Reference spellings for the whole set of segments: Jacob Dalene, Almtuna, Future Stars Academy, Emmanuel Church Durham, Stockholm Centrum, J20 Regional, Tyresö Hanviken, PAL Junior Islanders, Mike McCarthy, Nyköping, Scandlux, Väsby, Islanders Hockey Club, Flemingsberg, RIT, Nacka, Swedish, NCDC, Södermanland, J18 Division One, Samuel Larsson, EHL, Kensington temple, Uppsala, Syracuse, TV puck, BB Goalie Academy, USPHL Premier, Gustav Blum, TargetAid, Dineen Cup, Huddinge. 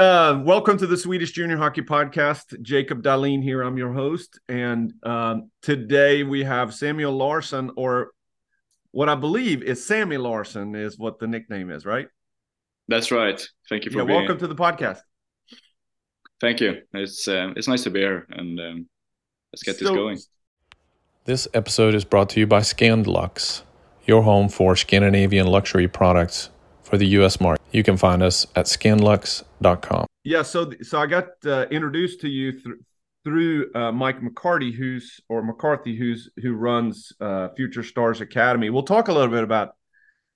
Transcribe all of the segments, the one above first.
Welcome to the Swedish Junior Hockey Podcast. Jacob Dalene here. I'm your host. And today we have Samuel Larsson, or what I believe is Sammy Larsson is what the nickname is, right? That's right. Thank you for being here. Welcome to the podcast. Thank you. It's nice to be here, and let's get this going. This episode is brought to you by Scandlux, your home for Scandinavian luxury products for the U.S. market. You can find us at Scandlux.com. Yeah, so I got introduced to you through Mike McCarthy, who runs Future Stars Academy. We'll talk a little bit about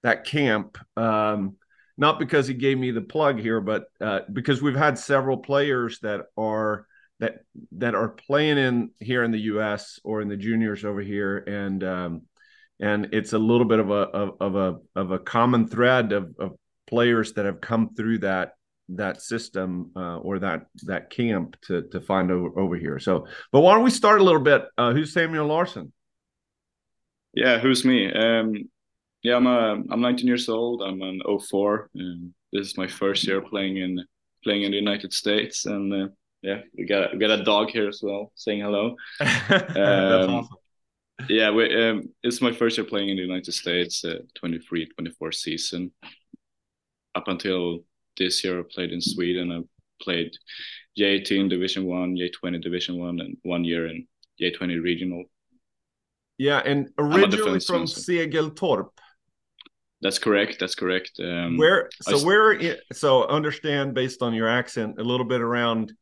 that camp, not because he gave me the plug here, but because we've had several players that are playing in here in the U.S. or in the juniors over here, and it's a little bit of a common thread of players that have come through that system or that camp to find over here. So, but why don't we start a little bit? Who's Samuel Larsson? Yeah, who's me? I'm 19 years old. I'm an 04. This is my first year playing in the United States, and we got a dog here as well saying hello. That's awesome. Yeah, it's my first year playing in the United States, 23-24 season. Up until this year, I played in Sweden. I played J18 Division One, J20 Division One, and 1 year in J20 Regional. Yeah, and originally from Segeltorp. That's correct. So understand based on your accent a little bit around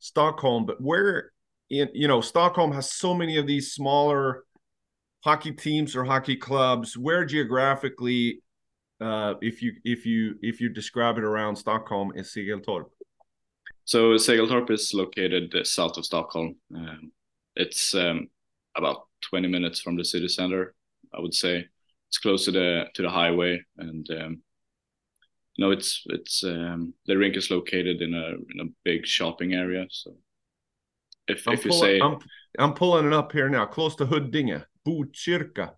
Stockholm, but where in, Stockholm has so many of these smaller hockey teams or hockey clubs. Where geographically, if you describe it around Stockholm, is Segeltorp? So Segeltorp is located south of Stockholm. It's about 20 minutes from the city center, I would say. It's close to the highway, and the rink is located in a big shopping area. So I'm pulling it up here now, close to Huddinge, Botkyrka.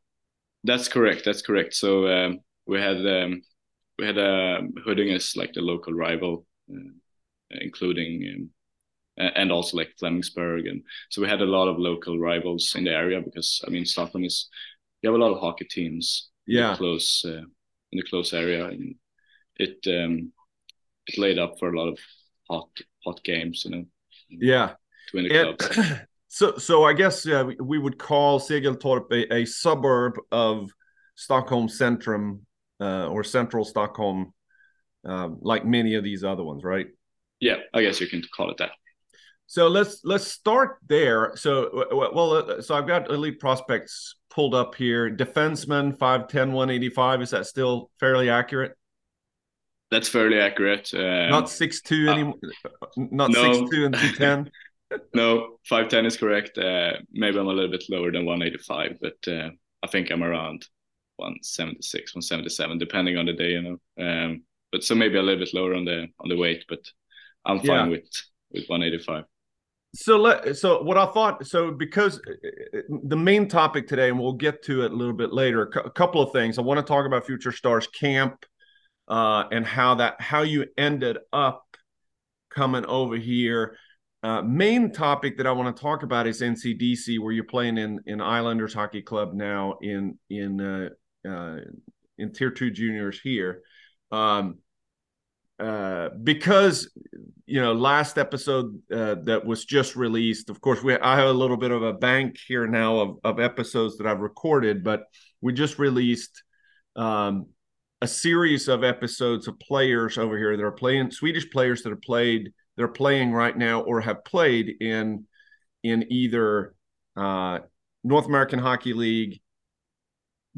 That's correct. So we had Huddinge is like the local rival, including and also like Flemingsberg, and so we had a lot of local rivals in the area because Stockholm is, you have a lot of hockey teams. Yeah, in the close area, and it laid up for a lot of hot games, Yeah, to the club. So I guess we would call Segeltorp a suburb of Stockholm Centrum, or central Stockholm, like many of these other ones, right? Yeah, I guess you can call it that. So let's start there. So, so I've got Elite Prospects pulled up here. Defenseman, 5'10", 185. Is that still fairly accurate? That's fairly accurate. Not 6'2", anymore. Not 6'2", and 210. No, 5'10" is correct. Maybe I'm a little bit lower than 185, but I think I'm around 176, 177, depending on the day, But so maybe a little bit lower on the weight, but I'm fine with 185. So because the main topic today, and we'll get to it a little bit later, a couple of things. I want to talk about Future Stars Camp and how you ended up coming over here. Main topic that I want to talk about is NCDC, where you're playing in Islanders Hockey Club now in Tier 2 juniors here. Because last episode that was just released, of course I have a little bit of a bank here now of episodes that I've recorded, but we just released a series of episodes of players over here that are playing, Swedish players that are playing right now or have played in either North American Hockey League,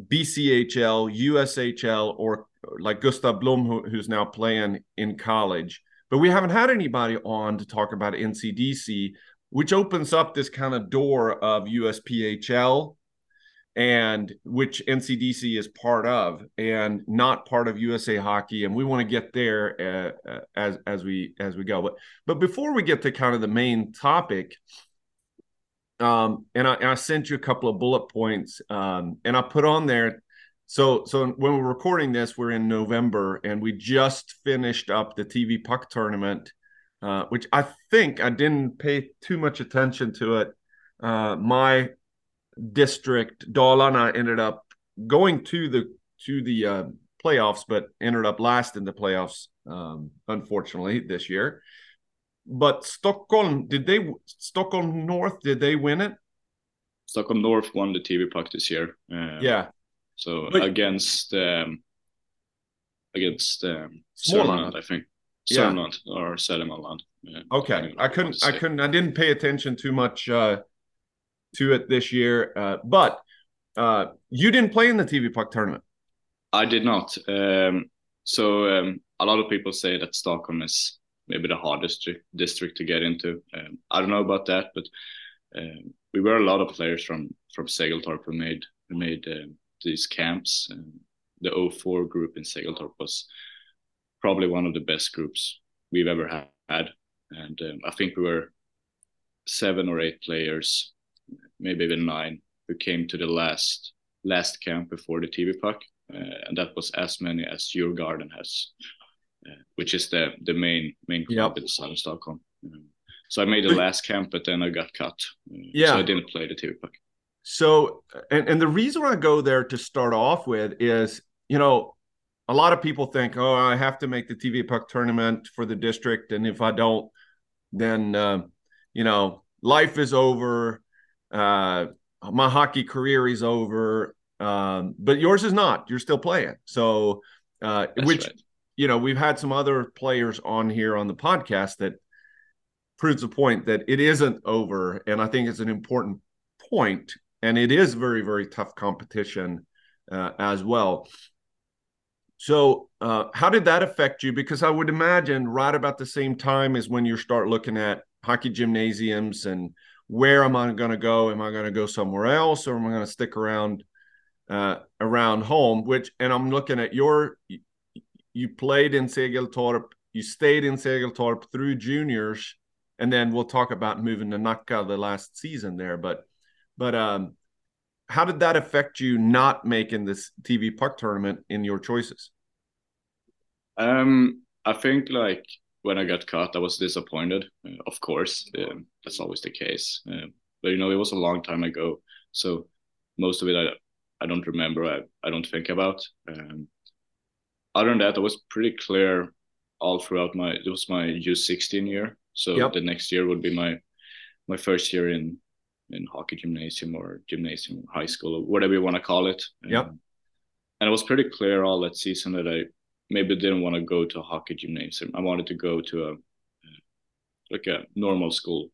BCHL, USHL, or like Gustav Blum, who's now playing in college. But we haven't had anybody on to talk about NCDC, which opens up this kind of door of USPHL, and which NCDC is part of and not part of USA Hockey. And we want to get there as we go. But before we get to kind of the main topic, and I sent you a couple of bullet points, and I put on there, So when we're recording this, we're in November, and we just finished up the TV puck tournament which I think I didn't pay too much attention to it. My district, Dalarna, ended up going to the playoffs, but ended up last in the playoffs, unfortunately, this year. But Stockholm North, did they win it? Stockholm North won the TV puck this year. Yeah. So but against Småland, I think. Yeah. Småland or Södermanland. Okay. I didn't pay attention too much to it this year. But you didn't play in the TV puck tournament. I did not. So a lot of people say that Stockholm is maybe the hardest district to get into. I don't know about that, but we were a lot of players from Segeltorp who made these camps. The 04 group in Segeltorp was probably one of the best groups we've ever had. And I think we were 7 or 8 players, maybe even 9, who came to the last camp before the TV puck. And that was as many as your garden has, which is the main club in southern Stockholm. So I made the last camp, but then I got cut. So I didn't play the TV puck. So, and the reason I go there to start off with is, you know, a lot of people think, oh, I have to make the TV puck tournament for the district. And if I don't, then, you know, life is over. My hockey career is over. But yours is not. You're still playing. So, which, right. You know, we've had some other players on here on the podcast that proves the point that it isn't over. And I think it's an important point. And it is very, very tough competition as well. So how did that affect you? Because I would imagine right about the same time is when you start looking at hockey gymnasiums and where am I going to go? Am I going to go somewhere else or am I going to stick around home? And I'm looking at you played in Segeltorp, you stayed in Segeltorp through juniors, and then we'll talk about moving to Nacka the last season there. But how did that affect you not making this TV puck tournament in your choices? I think like when I got cut, I was disappointed. Of course, that's always the case. But, you know, it was a long time ago. So most of it I don't remember. I don't think about. Other than that, I was pretty clear all throughout it was my U16 year. So the next year would be my first year in hockey gymnasium, high school, or whatever you want to call it. And it was pretty clear all that season that I maybe didn't want to go to a hockey gymnasium. I wanted to go to a normal school.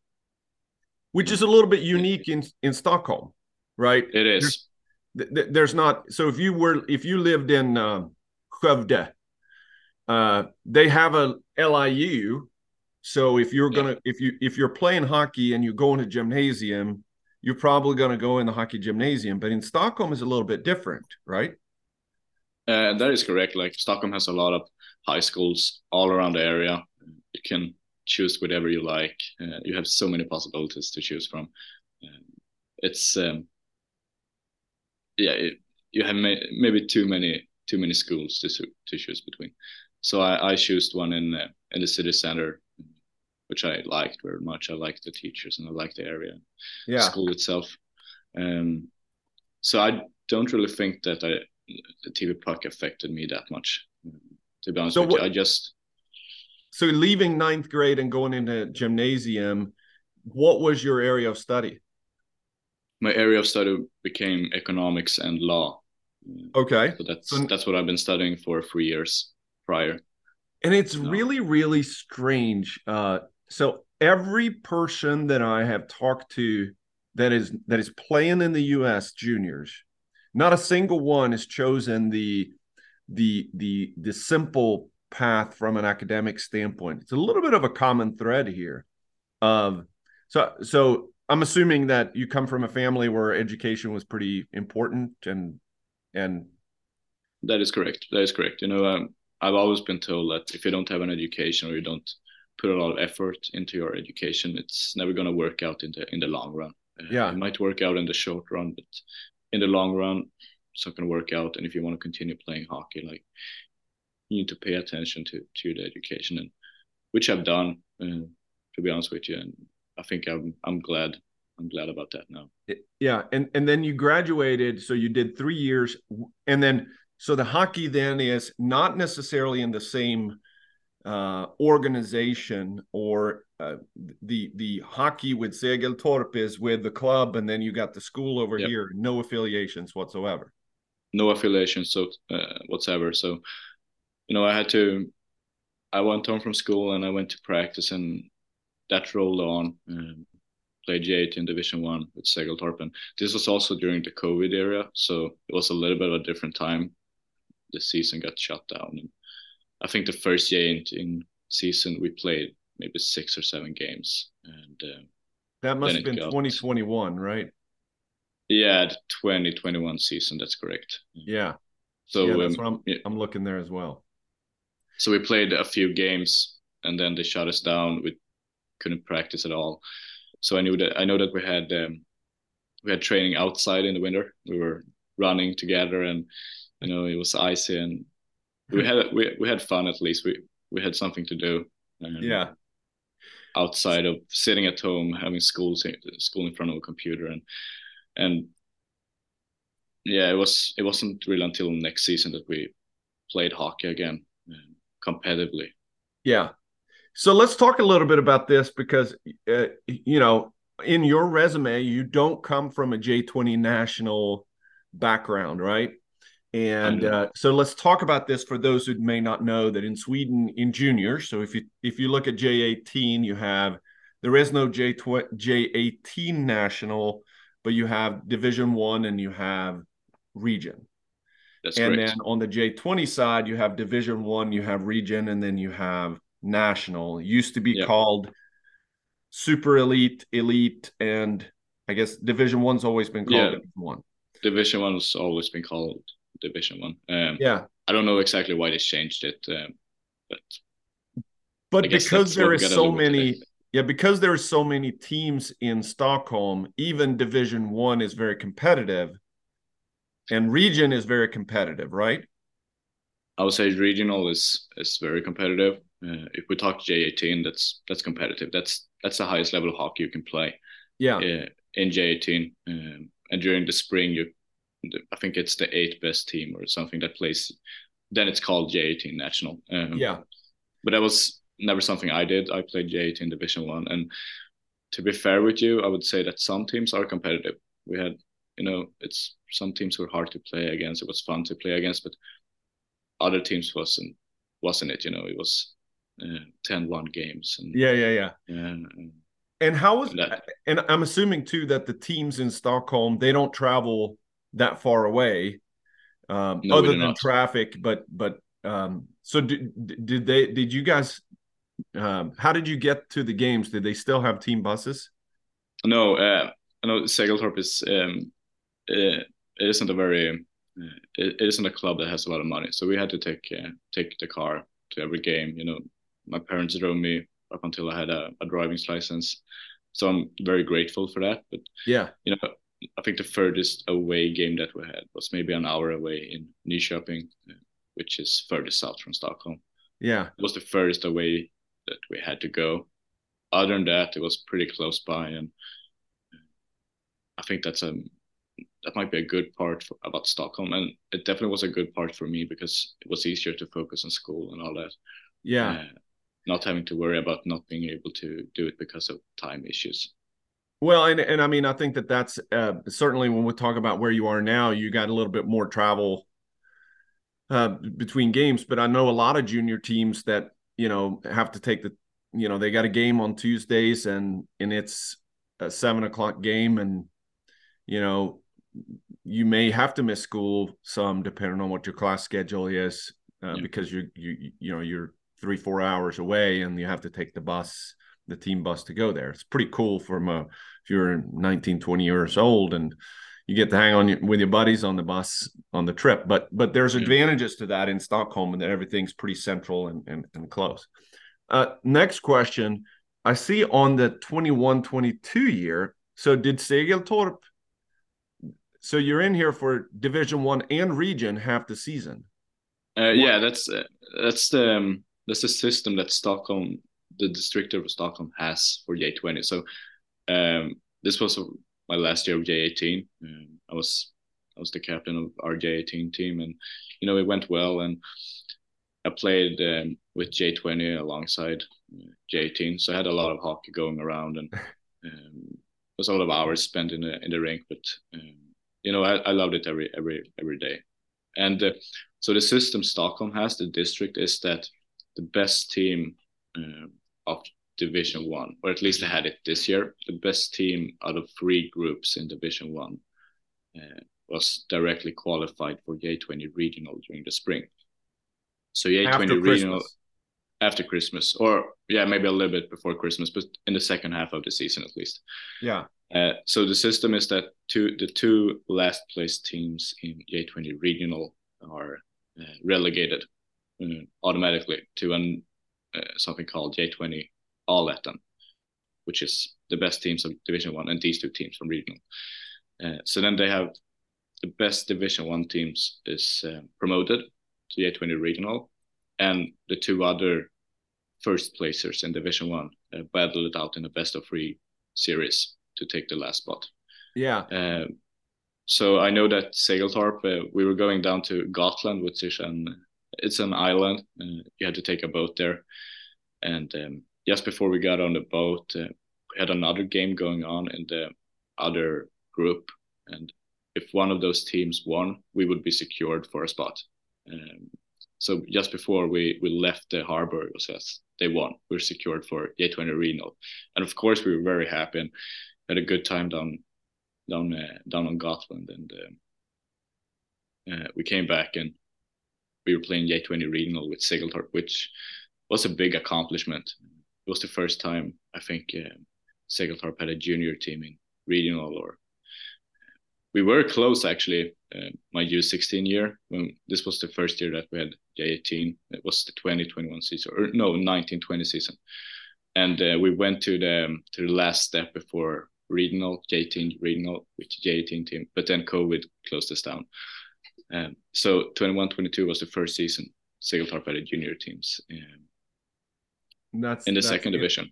Which is a little bit unique in Stockholm, right? It is. There's not. So if you lived in Skövde, they have a LIU. So if you're gonna if you're playing hockey and you go in a gymnasium, you're probably gonna go in the hockey gymnasium. But in Stockholm, it's a little bit different, right? That is correct. Like Stockholm has a lot of high schools all around the area. You can choose whatever you like. You have so many possibilities to choose from. You have maybe too many schools to choose between. So I chose one in the city center, which I liked very much. I liked the teachers and I liked the area, the school itself. So I don't really think that the TV puck affected me that much, to be honest with you. So leaving ninth grade and going into gymnasium, what was your area of study? My area of study became economics and law. Okay. So that's what I've been studying for 3 years prior. And it's really, really strange. So every person that I have talked to that is playing in the U.S. juniors, not a single one has chosen the simple path from an academic standpoint. It's a little bit of a common thread here. So I'm assuming that you come from a family where education was pretty important, and that is correct. You know, I've always been told that if you don't have an education or you don't put a lot of effort into your education, it's never going to work out in the long run. It might work out in the short run, but in the long run, it's not going to work out. And if you want to continue playing hockey, like you need to pay attention to the education. And which I've done, to be honest with you. And I think I'm glad about that now. Yeah. And then you graduated. So you did 3 years, and then, so the hockey then is not necessarily in the same organization, or the hockey with Segeltorp is with the club, and then you got the school over yep. here. No affiliations whatsoever. No affiliations whatsoever. So, you know, I went home from school and I went to practice, and that rolled on. Played J18 Division One with Segeltorp, and this was also during the COVID era, so it was a little bit of a different time. The season got shut down, and I think the first J18 season we played maybe 6 or 7 games, and that must have been 2021, right? Yeah, the 2021 season. That's correct. Yeah. So yeah, that's what I'm looking there as well. So we played a few games, and then they shut us down. We couldn't practice at all. So I know that we had training outside in the winter. We were running together, and you know, it was icy, and we had fun. At least we had something to do. Yeah. Outside of sitting at home having school in front of a computer, and yeah, it wasn't really until next season that we played hockey again competitively. Yeah. So let's talk a little bit about this, because, you know, in your resume, you don't come from a J20 national background, right? And so let's talk about this for those who may not know that in Sweden, in juniors, so if you look at J18, there is no J18 national, but you have Division 1 and you have region. That's and correct. Then on the J20 side, you have Division 1, you have region, and then you have national. It used to be yep. called super elite, and I guess Division 1's always been called yeah. Division 1. Division 1's always been called Division 1. Yeah, I don't know exactly why they changed it, but because there is so many today. Yeah, because there are so many teams in Stockholm, even Division 1 is very competitive, and region is very competitive, right? I would say regional is very competitive. If we talk J18, that's competitive. That's the highest level of hockey you can play. Yeah. In J18, and during the spring, I think it's the 8th best team or something that plays. Then it's called J18 National. Yeah. But that was never something I did. I played J18 Division 1, and to be fair with you, I would say that some teams are competitive. We had, you know, it's some teams were hard to play against. It was fun to play against, but other teams wasn't it, you know, it was 10-1 games. And, yeah. And how was that? And I'm assuming too that the teams in Stockholm, they don't travel that far away, no, other than not. Traffic. But so did you guys? How did you get to the games? Did they still have team buses? No, I know Segeltorp is it isn't a very. It isn't a club that has a lot of money, so we had to take the car to every game. You know, my parents drove me up until I had a driving license, so I'm very grateful for that. But yeah, you know, I think the furthest away game that we had was maybe an hour away in Nyköping, which is furthest south from Stockholm. Yeah, it was the furthest away that we had to go. Other than that, it was pretty close by, and I think that might be a good part about Stockholm, and it definitely was a good part for me because it was easier to focus on school and all that. Yeah, not having to worry about not being able to do it because of time issues. Well, and I mean, I think that's certainly when we talk about where you are now, you got a little bit more travel between games. But I know a lot of junior teams that, you know, have to take they got a game on Tuesdays, and it's a 7:00 game, and you know, you may have to miss school some, depending on what your class schedule is, yeah. because you're 3-4 hours away, and you have to take the team bus to go there. It's pretty cool if you're 19, 20 years old, and you get to hang with your buddies on the bus on the trip. But there's yeah. advantages to that in Stockholm, and that everything's pretty central and close. Next question, I see on the 21-22 year. So did Segeltorp? So you're in here for Division 1 and region half the season. Yeah, that's the system that Stockholm the district of Stockholm has for J20. So this was my last year of J18. I was the captain of our J18 team, and you know, it went well, and I played with J20 alongside J18, so I had a lot of hockey going around, and it was a lot of hours spent in the rink, but you know, I loved it every day. And so the system Stockholm has, the district, is that the best team of Division One, or at least I had it this year, the best team out of three groups in Division One was directly qualified for J20 Regional during the spring. So J20 after Regional Christmas. After Christmas, or yeah, maybe a little bit before Christmas, but in the second half of the season at least. Yeah. So the system is that the two last place teams in J20 Regional are relegated automatically to something called J20 Allettan, which is the best teams of Division One, and these two teams from Regional. So then they have the best Division One teams is promoted to J20 Regional, and the two other first placers in Division One battle it out in the best of three series to take the last spot. Yeah. So I know that Segeltorp, we were going down to Gotland, which is an island. You had to take a boat there. And just before we got on the boat, we had another game going on in the other group. And if one of those teams won, we would be secured for a spot. So just before we left the harbor, it was us. They won. We were secured for J20 Regional. And of course, we were very happy and had a good time down on Gotland. And we came back and we were playing J20 Regional with Segeltorp, which was a big accomplishment. It was the first time, I think, Segeltorp had a junior team in Regional. Or we were close, actually, my U16 year. When this was the first year that we had J18. It was the 2021 season, or no, 1920 season. And we went to the last step before Regional, J18 Regional, with the J18 team. But then COVID closed us down. So 21-22 was the first season Segeltorp had junior teams that's second division.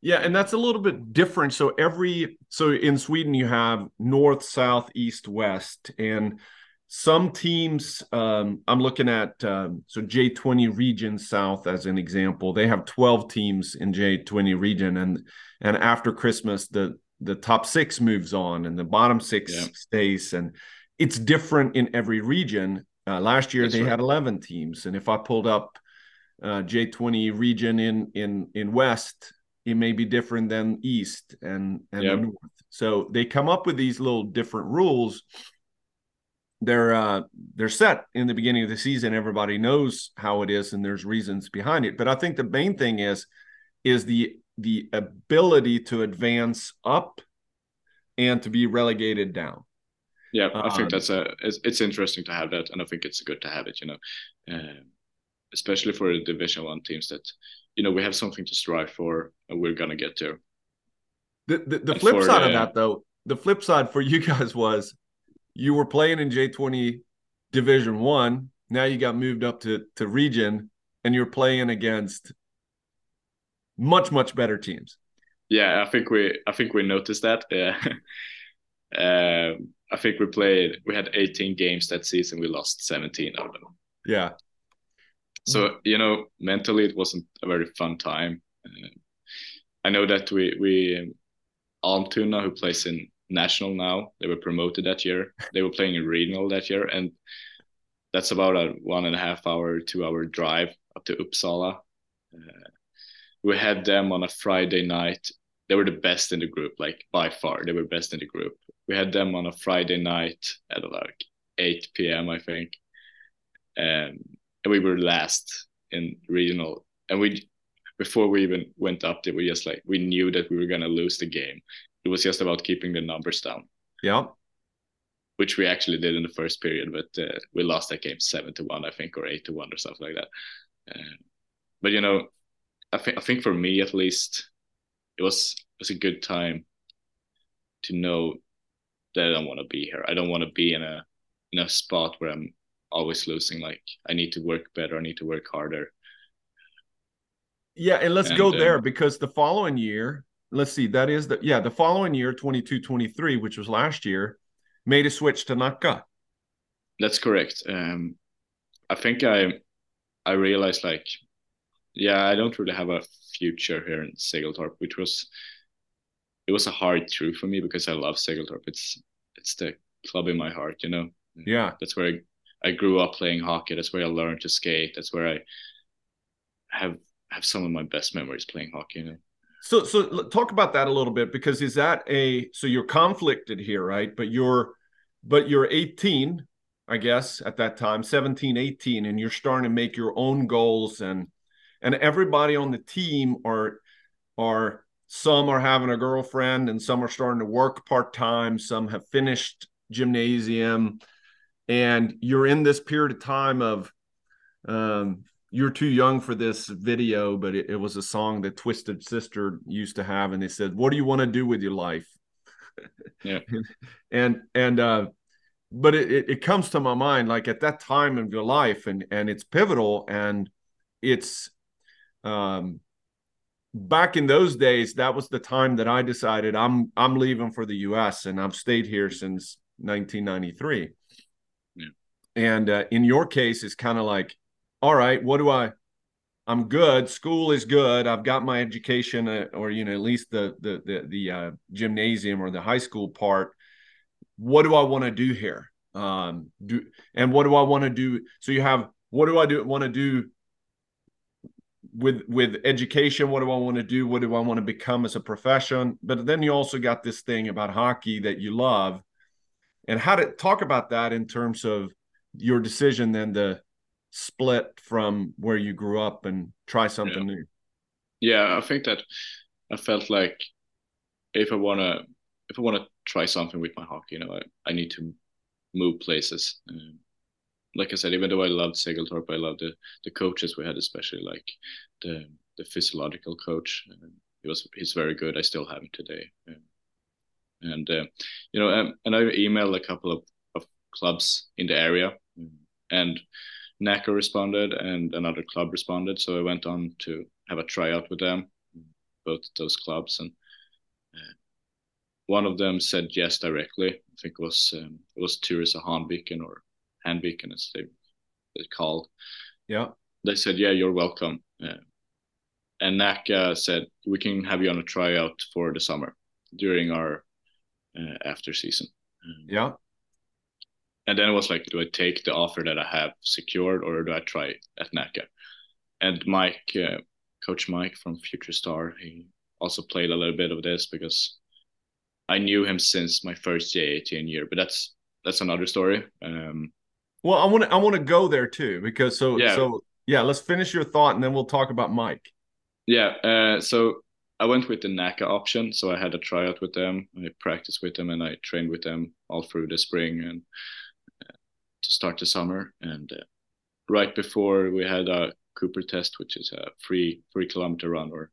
Yeah, and that's a little bit different. So in Sweden you have north, south, east, west, and some teams. I'm looking at so J20 Region South as an example. They have 12 teams in J20 Region, and after Christmas the top six moves on and the bottom six stays, and it's different in every region. Last year they had 11 teams, and if I pulled up J20 Region in West, it may be different than East and the North. So they come up with these little different rules. They're set in the beginning of the season. Everybody knows how it is, and there's reasons behind it. But I think the main thing is the ability to advance up and to be relegated down. Yeah, I think that's it's interesting to have that, and I think it's good to have it, you know, especially for the Division One teams that, you know, we have something to strive for, and we're going to get there. The flip side of that, though, the flip side for you guys was you were playing in J20 Division One. Now you got moved up to region, and you're playing against much, much better teams. Yeah, I think we noticed that. Yeah. I think we had 18 games that season. We lost 17 of them. Yeah. So, you know, mentally, it wasn't a very fun time. I know that we Almtuna, who plays in National now, they were promoted that year. They were playing in Regional that year. And that's about a 1.5 hour, 2 hour drive up to Uppsala. We had them on a Friday night. They were the best in the group, like by far. They were best in the group. We had them on a Friday night at like 8 p.m., I think. And we were last in Regional, and before we even went up there, we knew that we were gonna lose the game. It was just about keeping the numbers down. Yeah, which we actually did in the first period, but we lost that game 7-1, I think, or 8-1, or something like that. But you know, I think for me at least, it was a good time to know that I don't want to be here. I don't want to be in a spot where I'm always losing. Like, I need to work better. I need to work harder. Yeah, and let's go there, because the following year, let's see, that is the, yeah, the following year, 22-23, which was last year, made a switch to Nacka. That's correct. I think I realized, like, yeah, I don't really have a future here in Segeltorp, which was, it was a hard truth for me, because I love Segeltorp. It's the club in my heart, you know? Yeah. That's where I grew up playing hockey. That's where I learned to skate. That's where I have some of my best memories playing hockey, you know? So talk about that a little bit, because is that a, so you're conflicted here, right? But you're 18, I guess, at that time, 17, 18, and you're starting to make your own goals, and everybody on the team are some are having a girlfriend, and some are starting to work part-time, some have finished gymnasium, and you're in this period of time of, you're too young for this video, but it was a song that Twisted Sister used to have. And they said, what do you want to do with your life? Yeah. But it comes to my mind, like, at that time of your life, and it's pivotal, and it's, back in those days, that was the time that I decided I'm leaving for the US, and I've stayed here since 1993. Yeah. And, in your case, it's kind of like, all right, what do I'm good. School is good. I've got my education, or, you know, at least the gymnasium or the high school part. What do I want to do here? What do I want to do? So you have, what do I do want to do with education? What do I want to do? What do I want to become as a profession? But then you also got this thing about hockey that you love, and how to talk about that in terms of your decision then to split from where you grew up and try something new. Yeah, I think that I felt like if I wanna try something with my hockey, you know, I need to move places. Like I said, even though I loved Segeltorp, I loved the coaches we had, especially like the physiological coach. He's very good. I still have him today. And I emailed a couple of clubs in the area, and Nacka responded, and another club responded. So I went on to have a tryout with them, both those clubs. And one of them said yes directly. I think it was Tyresö Hanviken, or Hanviken as they called. Yeah. They said, yeah, you're welcome. And Nacka said, we can have you on a tryout for the summer during our after season. Yeah. And then it was like, do I take the offer that I have secured, or do I try at Nacka? And Mike, Coach Mike from Future Star, he also played a little bit of this, because I knew him since my first J18 year. But that's another story. Well, I want to go there too, because let's finish your thought, and then we'll talk about Mike. Yeah. So I went with the Nacka option. So I had a tryout with them. I practiced with them, and I trained with them all through the spring and to start the summer. And right before, we had a Cooper test, which is a 3 kilometer run, or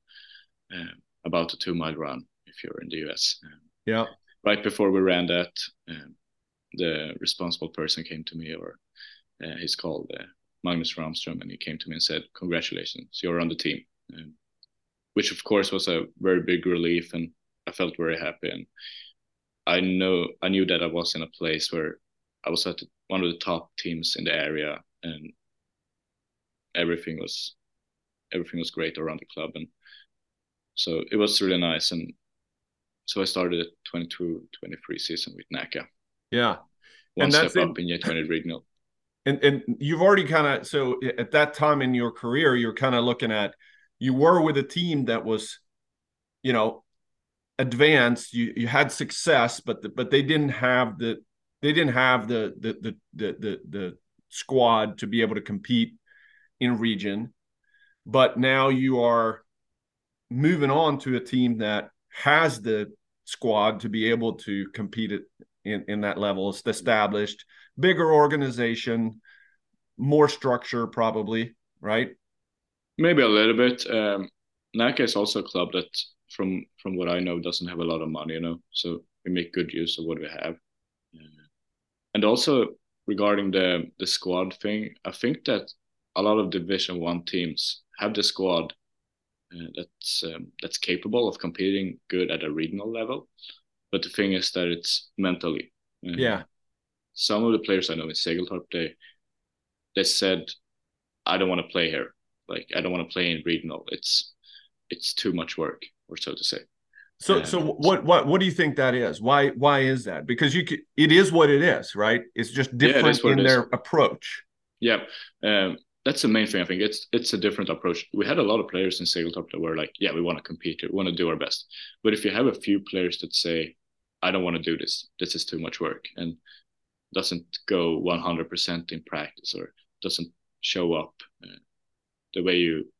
about a 2 mile run if you're in the US. Yeah. Right before we ran that, the responsible person came to me, or he's called Magnus Ramström, and he came to me and said, congratulations, you're on the team, which of course was a very big relief, and I felt very happy. And I knew that I was in a place where I was at one of the top teams in the area, and everything was great around the club. And so it was really nice. And so I started a 22-23 season with Nacka. Yeah. One step up in J20 Regional. And you've already kind of, so at that time in your career, you're kind of looking at, you were with a team that was, you know, advanced, you had success, but they didn't have the squad to be able to compete in region. But now you are moving on to a team that has the squad to be able to compete in that level. It's established, bigger organization, more structure probably, right? Maybe a little bit. Nacka is also a club that, from what I know, doesn't have a lot of money, you know, so we make good use of what we have. And also regarding the squad thing, I think that a lot of Division One teams have the squad that's capable of competing good at a regional level. But the thing is that it's mentally. Yeah. Some of the players I know in Segeltorp, they said, I don't want to play here. Like, I don't want to play in regional. It's too much work, or so to say. So what do you think that is? Why is that? Because it is what it is, right? It's just different in their approach. Yeah. That's the main thing. I think it's a different approach. We had a lot of players in Segeltorp that were like, yeah, we want to compete here. We want to do our best. But if you have a few players that say, I don't want to do this. This is too much work, and doesn't go 100% in practice, or doesn't show up the way you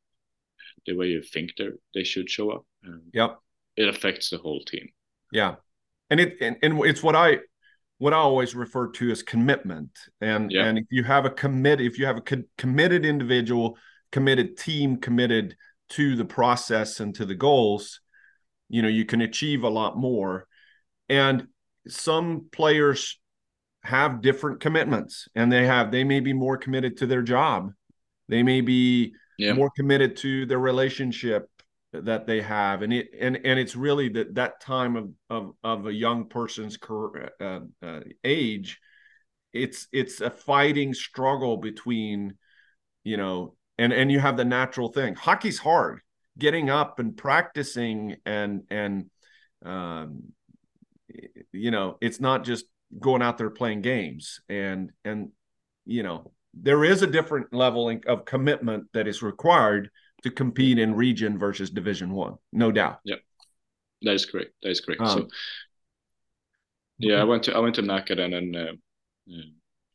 think they should show up. Yep. It affects the whole team. Yeah. And it's what I always refer to as commitment. And if you have a committed individual, committed team, committed to the process and to the goals, you know, you can achieve a lot more. And some players have different commitments, and they may be more committed to their job. They may be more committed to their relationship that they have. And it's really that time of a young person's career, age, it's a fighting struggle between, you know, and you have the natural thing. Hockey's hard. Getting up and practicing and you know, it's not just going out there playing games, and you know, there is a different level of commitment that is required to compete in region versus Division One, no doubt. Yeah, that is correct. I went to Nacka then, and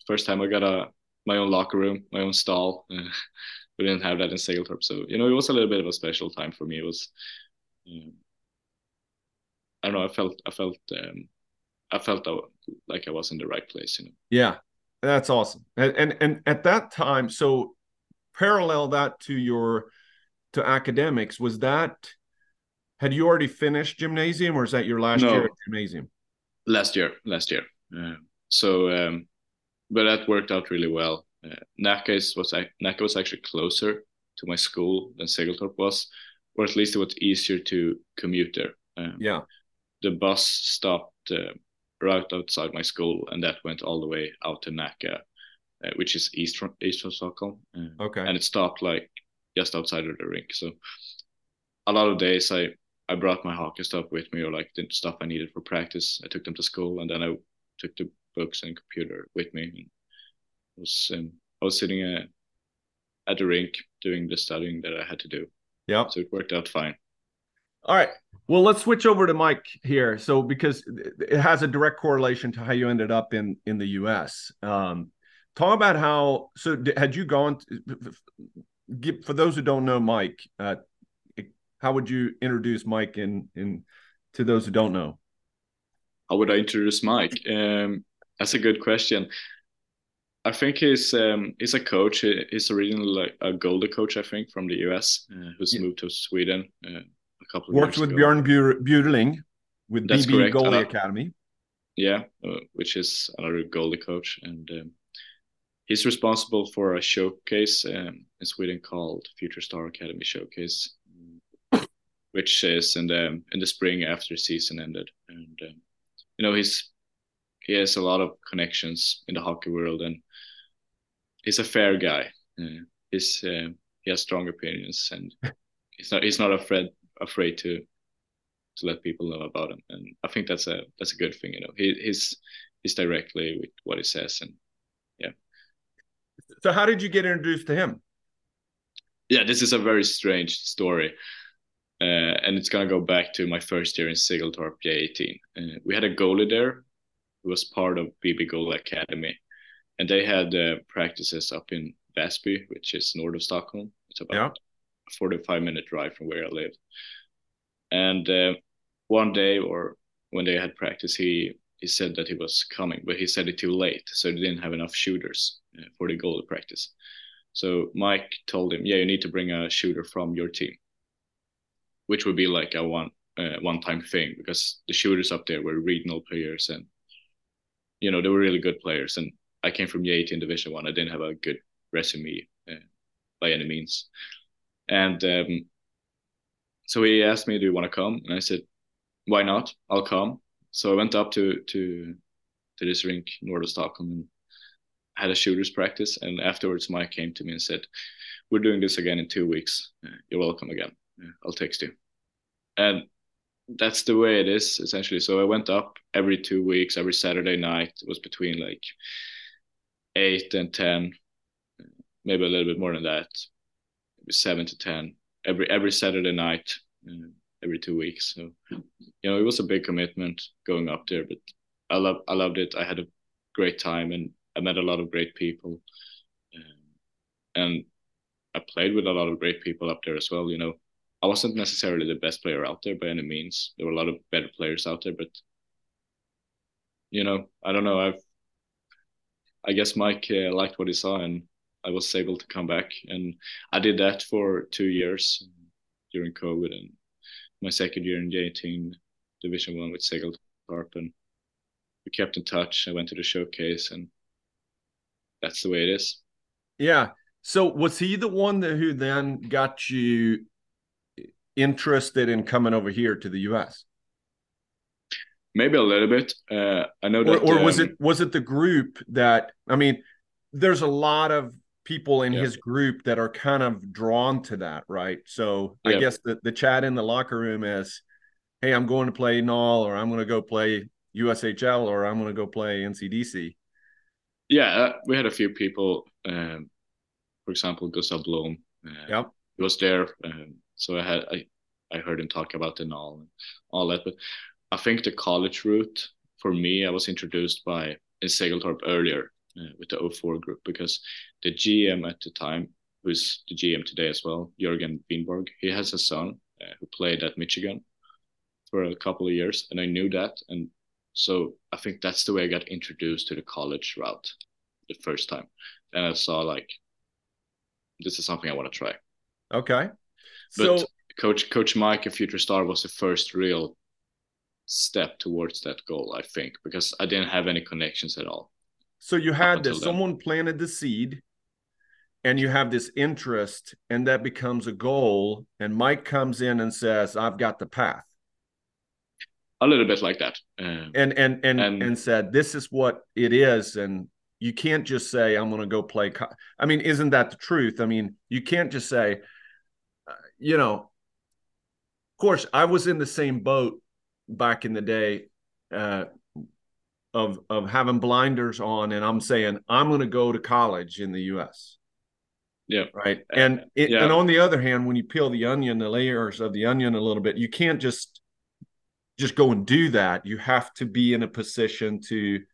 first time I got my own locker room, my own stall. We didn't have that in Segeltorp, so you know, it was a little bit of a special time for me. It was, I don't know, I felt like I was in the right place, you know. Yeah, that's awesome. And at that time, so parallel that to your academics, was that, had you already finished gymnasium, or is that your last year at gymnasium? Last year. But that worked out really well. Nacka was actually closer to my school than Segeltorp was, or at least it was easier to commute there. The bus stopped right outside my school, and that went all the way out to Nacka, which is east from Stockholm. And it stopped like just outside of the rink. So a lot of days I brought my hockey stuff with me, or like the stuff I needed for practice. I took them to school, and then I took the books and computer with me. And I was sitting at the rink doing the studying that I had to do. Yeah. So it worked out fine. All right. Well, let's switch over to Mike here. So, because it has a direct correlation to how you ended up in the U.S. Talk about how, so had you gone, for those who don't know Mike, how would you introduce Mike in to those who don't know? How would I introduce Mike? That's a good question. I think he's a coach. He's originally like a goalie coach, I think, from the U.S. Who's moved to Sweden. Worked with Björn Bjurling with BB Goalie Academy. Which is another goalie coach. And he's responsible for a showcase in Sweden called Future Star Academy Showcase, which is in the spring after season ended. And, you know, he has a lot of connections in the hockey world, and he's a fair guy. He has strong opinions, and he's not afraid to let people know about him, and I think that's a good thing, you know. He's directly with what he says, and yeah. So how did you get introduced to him? Yeah, this is a very strange story, and it's gonna go back to my first year in Segeltorp J18. We had a goalie there who was part of BB Goalie Academy, and they had practices up in Väsby, which is north of Stockholm. It's about 45-minute drive from where I lived. And one day, or when they had practice, he said that he was coming, but he said it too late, so they didn't have enough shooters for the goalie practice. So Mike told him, you need to bring a shooter from your team, which would be like a one-time thing, because the shooters up there were regional players, and you know, they were really good players, and I came from J18 Division One. I didn't have a good resume by any means. And So he asked me, do you want to come? And I said, why not? I'll come. So I went up to this rink north of Stockholm and had a shooter's practice. And afterwards, Mike came to me and said, we're doing this again in 2 weeks. You're welcome again. I'll text you. And that's the way it is, essentially. So I went up every 2 weeks, every Saturday night. It was between like 8 and 10, maybe a little bit more than that, 7 to 10. Every Saturday night, every 2 weeks. So, you know, it was a big commitment going up there, but I loved it. I had a great time and I met a lot of great people, and I played with a lot of great people up there as well. You know, I wasn't necessarily the best player out there by any means. There were a lot of better players out there, but you know, I don't know. I guess Mike liked what he saw, and I was able to come back, and I did that for 2 years during COVID and my second year in J18 Division One with Segeltorp, and we kept in touch. I went to the showcase, and that's the way it is. Yeah. So was he the one who then got you interested in coming over here to the U.S.? Maybe a little bit. I know that. Or was it the group that, I mean, there's a lot of people in his group that are kind of drawn to that, right? So I guess the chat in the locker room is, hey, I'm going to play NAHL, or I'm going to go play USHL, or I'm going to go play NCDC. Yeah, we had a few people, for example, Gustav Blum. He was there, so I heard him talk about the NAHL and all that. But I think the college route, for me, I was introduced by in Segeltorp earlier, with the 04 group, because the GM at the time, who's the GM today as well, Jörgen Winborg, he has a son who played at Michigan for a couple of years, and I knew that, and so I think that's the way I got introduced to the college route the first time, and I saw, like, this is something I want to try. Okay. But so Coach Mike, a Future Star, was the first real step towards that goal, I think, because I didn't have any connections at all. So you had this, someone planted the seed, and you have this interest, and that becomes a goal, and Mike comes in and says, I've got the path. A little bit like that. And said, this is what it is, and you can't just say, I'm going to go play. I mean, isn't that the truth? I mean, you can't just say, you know, of course, I was in the same boat back in the day, of having blinders on, and I'm saying I'm going to go to college in the U.S. Yeah. Right. And and on the other hand, when you peel the onion, the layers of the onion a little bit, you can't just go and do that. You have to be in a position to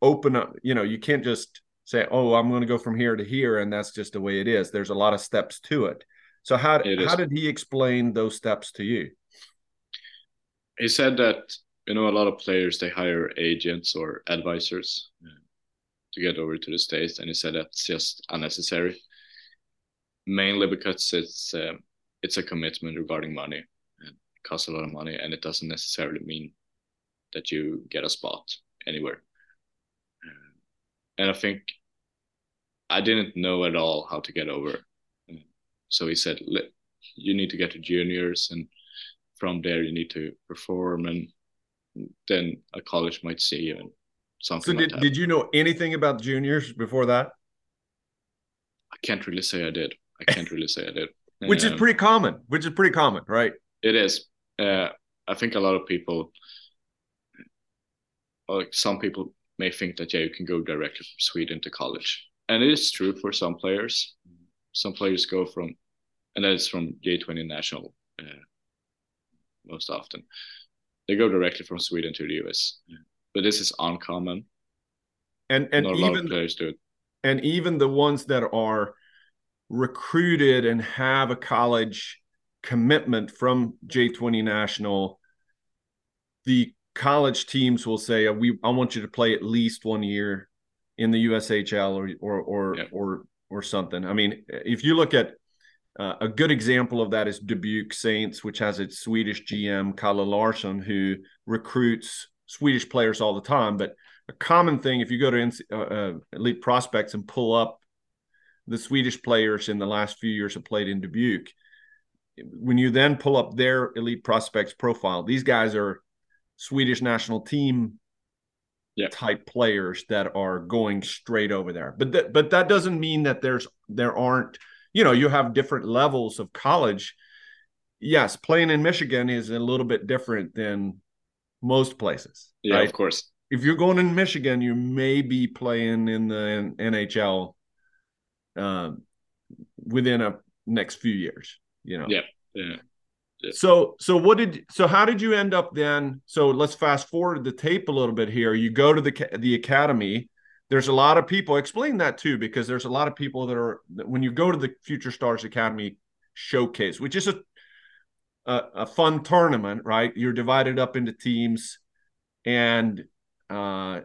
open up. You know, you can't just say, oh, I'm going to go from here to here, and that's just the way it is. There's a lot of steps to it. So how did he explain those steps to you? He said that, you know, a lot of players, they hire agents or advisors to get over to the States. And he said that's just unnecessary, mainly because it's a commitment regarding money. It costs a lot of money, and it doesn't necessarily mean that you get a spot anywhere. And I think I didn't know at all how to get over. So he said, you need to get to juniors, and from there you need to perform, and then a college might see you and something. So did you know anything about juniors before that? I can't really say I did. Which is pretty common, right? It is. I think a lot of people, like some people may think that, you can go directly from Sweden to college. And it is true for some players. Some players go from J20 National most often. They go directly from Sweden to the U.S., but this is uncommon. And not a lot of players do it. And even the ones that are recruited and have a college commitment from J20 National, the college teams will say, "I want you to play at least 1 year in the USHL or something." I mean, if you look at a good example of that is Dubuque Saints, which has its Swedish GM, Samuel Larsson, who recruits Swedish players all the time. But a common thing, if you go to Elite Prospects and pull up the Swedish players in the last few years have played in Dubuque, when you then pull up their Elite Prospects profile, these guys are Swedish national team type players that are going straight over there. But that doesn't mean that there aren't, you know, you have different levels of college. Yes, playing in Michigan is a little bit different than most places. Yeah, right? Of course. If you're going in Michigan, you may be playing in the NHL within a next few years, you know. Yeah. So how did you end up then? So let's fast forward the tape a little bit here. You go to the academy. There's a lot of people. Explain that too, because there's a lot of people that are, when you go to the Future Stars Academy showcase, which is a fun tournament, right? You're divided up into teams, and but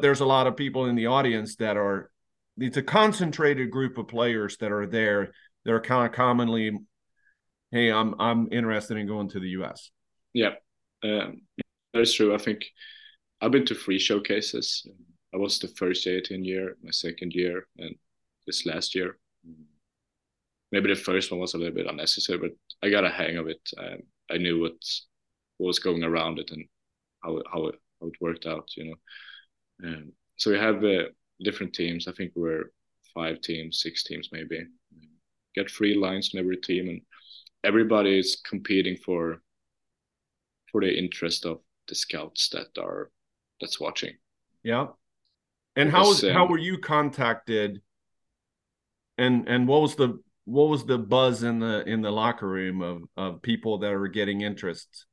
there's a lot of people in the audience that are, it's a concentrated group of players that are there. They're kind of commonly, hey, I'm interested in going to the US. Yeah, that is true. I think I've been to 3 showcases. I was the first J18 year, my second year, and this last year. Maybe the first one was a little bit unnecessary, but I got a hang of it. I knew what was going around it and how it worked out, you know. So we have different teams. I think we're 5 teams, 6 teams maybe. Get 3 lines in every team, and everybody is competing for the interest of the scouts that's watching. Yeah. And how were you contacted? And what was the buzz in the locker room of people that were getting interest?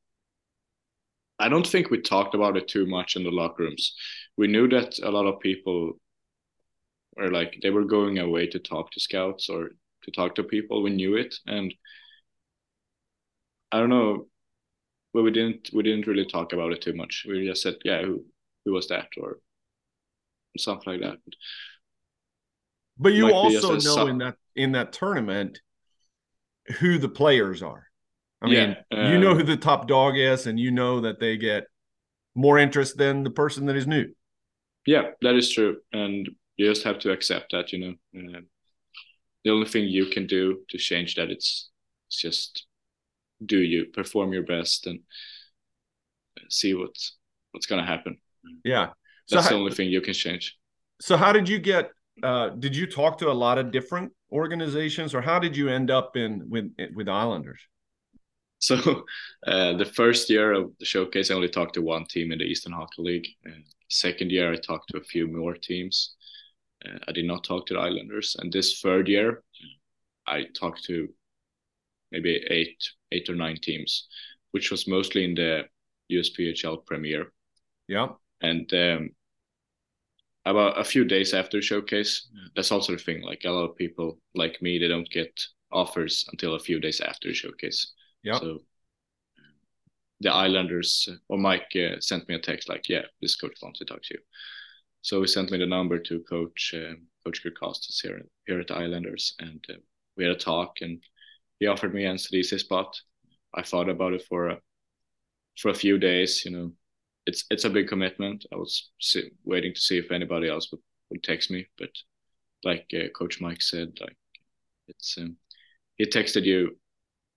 I don't think we talked about it too much in the locker rooms. We knew that a lot of people were like, they were going away to talk to scouts or to talk to people. We knew it, and I don't know, but we didn't really talk about it too much. We just said, yeah, who was that, or something like that. But you also know in that tournament who the players are. I mean, you know who the top dog is, and you know that they get more interest than the person that is new. Yeah, that is true. And you just have to accept that, you know. The only thing you can do to change that, it's just do you perform your best and see what's going to happen. Yeah. That's the only thing you can change. So how did you get did you talk to a lot of different organizations, or how did you end up with Islanders? So the first year of the showcase, I only talked to one team in the Eastern Hockey League. Second year, I talked to a few more teams. I did not talk to the Islanders. And this third year, I talked to maybe eight or 9 teams, which was mostly in the USPHL Premier. Yeah. And about a few days after the showcase, that's also the thing. Like, a lot of people like me, they don't get offers until a few days after the showcase. Yeah. So the Islanders, or Mike sent me a text like, yeah, this coach wants to talk to you. So he sent me the number to Coach Kirkostas here at the Islanders. And we had a talk, and he offered me an NCDC spot. I thought about it for a few days, you know. It's a big commitment. I was waiting to see if anybody else would text me. But like Coach Mike said, like, it's he texted you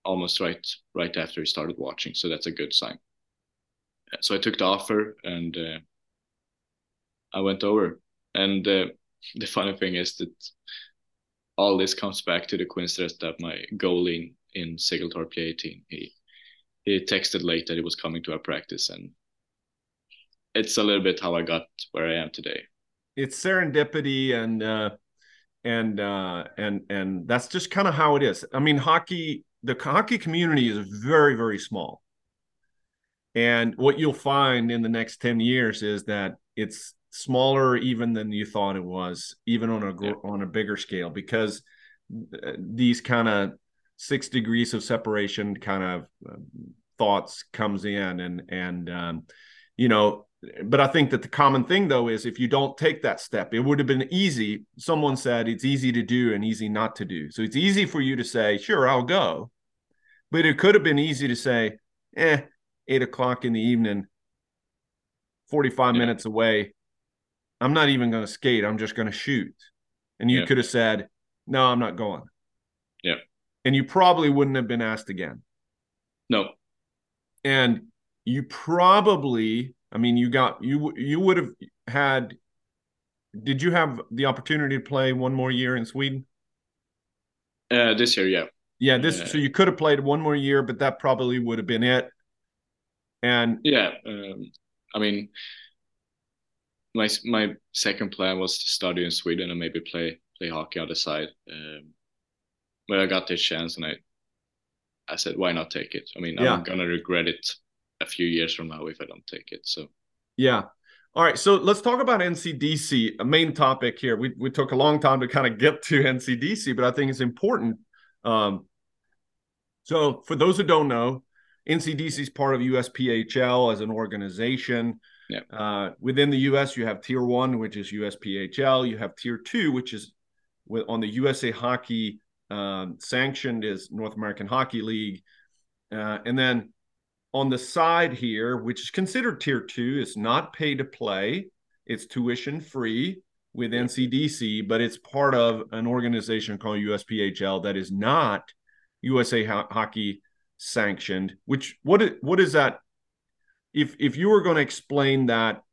almost right after he started watching. So that's a good sign. So I took the offer, and I went over. And the funny thing is that all this comes back to the coincidence that my goalie in Segeltorp J18, he texted late that he was coming to our practice, and it's a little bit how I got where I am today. It's serendipity, and that's just kind of how it is. I mean, the hockey community is very, very small. And what you'll find in the next 10 years is that it's smaller even than you thought it was, even on a bigger scale, because these kind of 6 degrees of separation kind of thoughts comes in, and you know. But I think that the common thing, though, is if you don't take that step, it would have been easy. Someone said it's easy to do and easy not to do. So it's easy for you to say, sure, I'll go. But it could have been easy to say, 8:00 in the evening, 45 minutes away. I'm not even going to skate. I'm just going to shoot. And you could have said, no, I'm not going. Yeah. And you probably wouldn't have been asked again. No. And you probably, I mean, you would have had, did you have the opportunity to play one more year in Sweden? This year, yeah. Yeah, so you could have played one more year, but that probably would have been it. And yeah, I mean, my second plan was to study in Sweden and maybe play hockey on the side. But I got this chance, and I said, why not take it? I mean, yeah. I'm gonna regret it a few years from now if I don't take it. So yeah. All right, so let's talk about NCDC, a main topic here. We took a long time to kind of get to NCDC, but I think it's important. So for those who don't know, NCDC is part of USPHL as an organization. Yeah. Within the U.S., you have Tier 1, which is USPHL. You have Tier 2, which is on the USA Hockey sanctioned is North American Hockey League. And then on the side here, which is considered Tier 2, it's not pay to play. It's tuition free with NCDC, but it's part of an organization called USPHL that is not USA Hockey sanctioned. Which what is that? If you were going to explain that,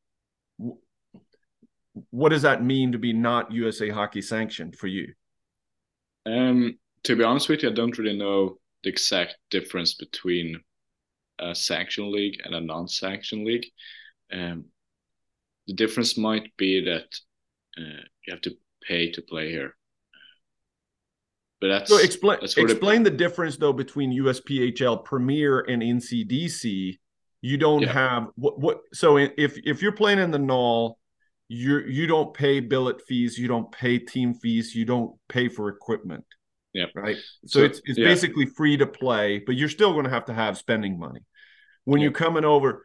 what does that mean to be not USA Hockey sanctioned for you? To be honest with you, I don't really know the exact difference between a sanctioned league and a non-sanctioned league. The difference might be that you have to pay to play here. But that's, so explain the difference, though, between USPHL Premier and NCDC. You don't have what? So if you're playing in the NOL, you don't pay billet fees, you don't pay team fees, you don't pay for equipment. Yeah. Right. So it's basically free to play, but you're still going to have spending money. When you're coming over,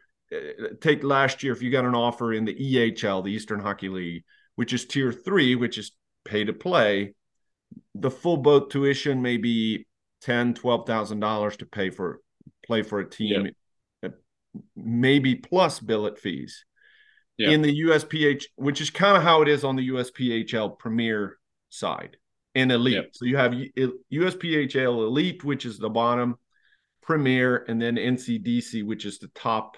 take last year, if you got an offer in the EHL, the Eastern Hockey League, which is Tier 3, which is pay to play, the full boat tuition may be $10,000, $12,000 to play for a team. Yeah. Maybe plus billet fees in the USPH, which is kind of how it is on the USPHL Premier side and Elite. Yep. So you have USPHL Elite, which is the bottom, Premier, and then NCDC, which is the top.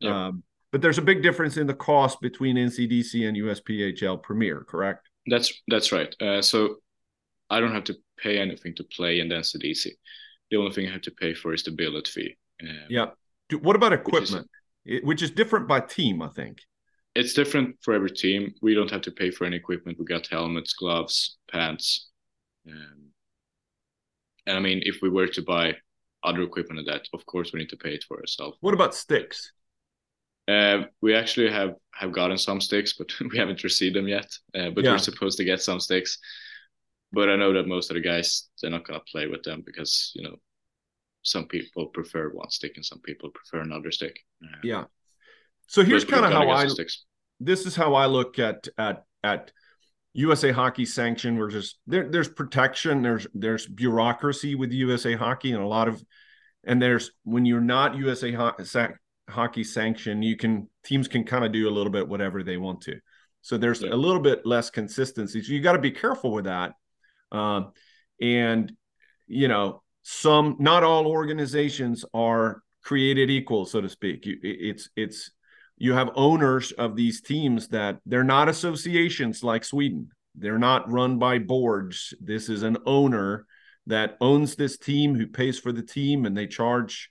Yep. But there's a big difference in the cost between NCDC and USPHL Premier, correct? That's right. So I don't have to pay anything to play in the NCDC. The only thing I have to pay for is the billet fee. What about equipment, which is different by team, I think? It's different for every team. We don't have to pay for any equipment. We got helmets, gloves, pants. And I mean, if we were to buy other equipment of that, of course, we need to pay it for ourselves. What about sticks? We actually have gotten some sticks, but we haven't received them yet. But we're supposed to get some sticks. But I know that most of the guys, they're not going to play with them because, you know, some people prefer one stick and some people prefer another stick. Yeah. So here's kind of how this is how I look at USA Hockey sanction. We're just, there's protection. There's bureaucracy with USA Hockey and there's, when you're not USA Hockey sanction, teams can kind of do a little bit, whatever they want to. So there's a little bit less consistency. So you got to be careful with that. And you know, not all organizations are created equal, so to speak. You have owners of these teams that they're not associations like Sweden. They're not run by boards. This is an owner that owns this team, who pays for the team, and they charge,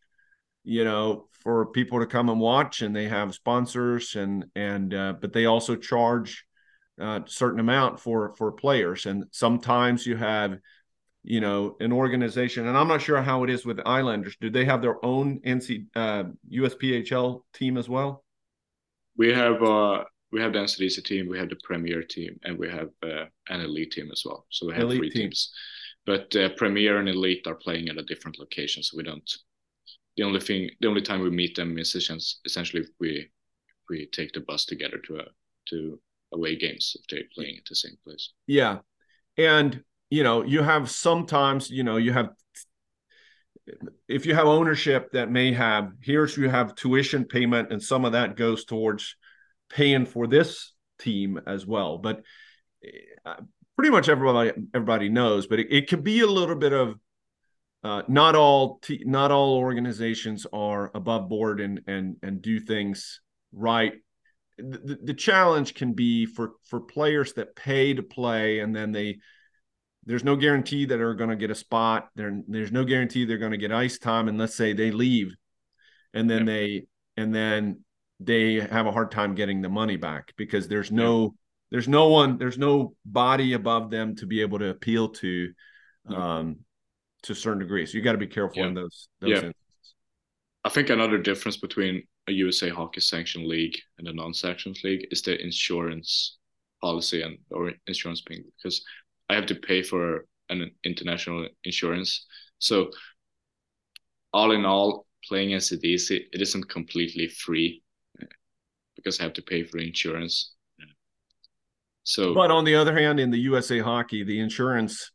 you know, for people to come and watch, and they have sponsors and but they also charge a certain amount for players. And sometimes you have, you know, an organization, and I'm not sure how it is with Islanders. Do they have their own USPHL team as well? We have the NCDC team, we have the Premier team, and we have an Elite team as well. So we have three teams, but Premier and Elite are playing at a different location. So we don't. The only time we meet them is essentially if we take the bus together to away games if they're playing at the same place. Yeah, and you know, you have sometimes, you know, if you have ownership that may have, you have tuition payment, and some of that goes towards paying for this team as well. But pretty much everybody knows, but it can be a little bit of Not all organizations are above board and do things right. The challenge can be for players that pay to play, and then there's no guarantee that they're going to get a spot. There's no guarantee they're going to get ice time. And let's say they leave, and then they have a hard time getting the money back, because there's no body above them to be able to appeal to a certain degree. So you got to be careful in those instances. I think another difference between a USA Hockey Sanctioned League and a non-sanctioned league is the insurance policy or insurance paying, because I have to pay for an international insurance. So all in all, playing NCDC, it isn't completely free, because I have to pay for insurance. So, but on the other hand, in the USA Hockey, the insurance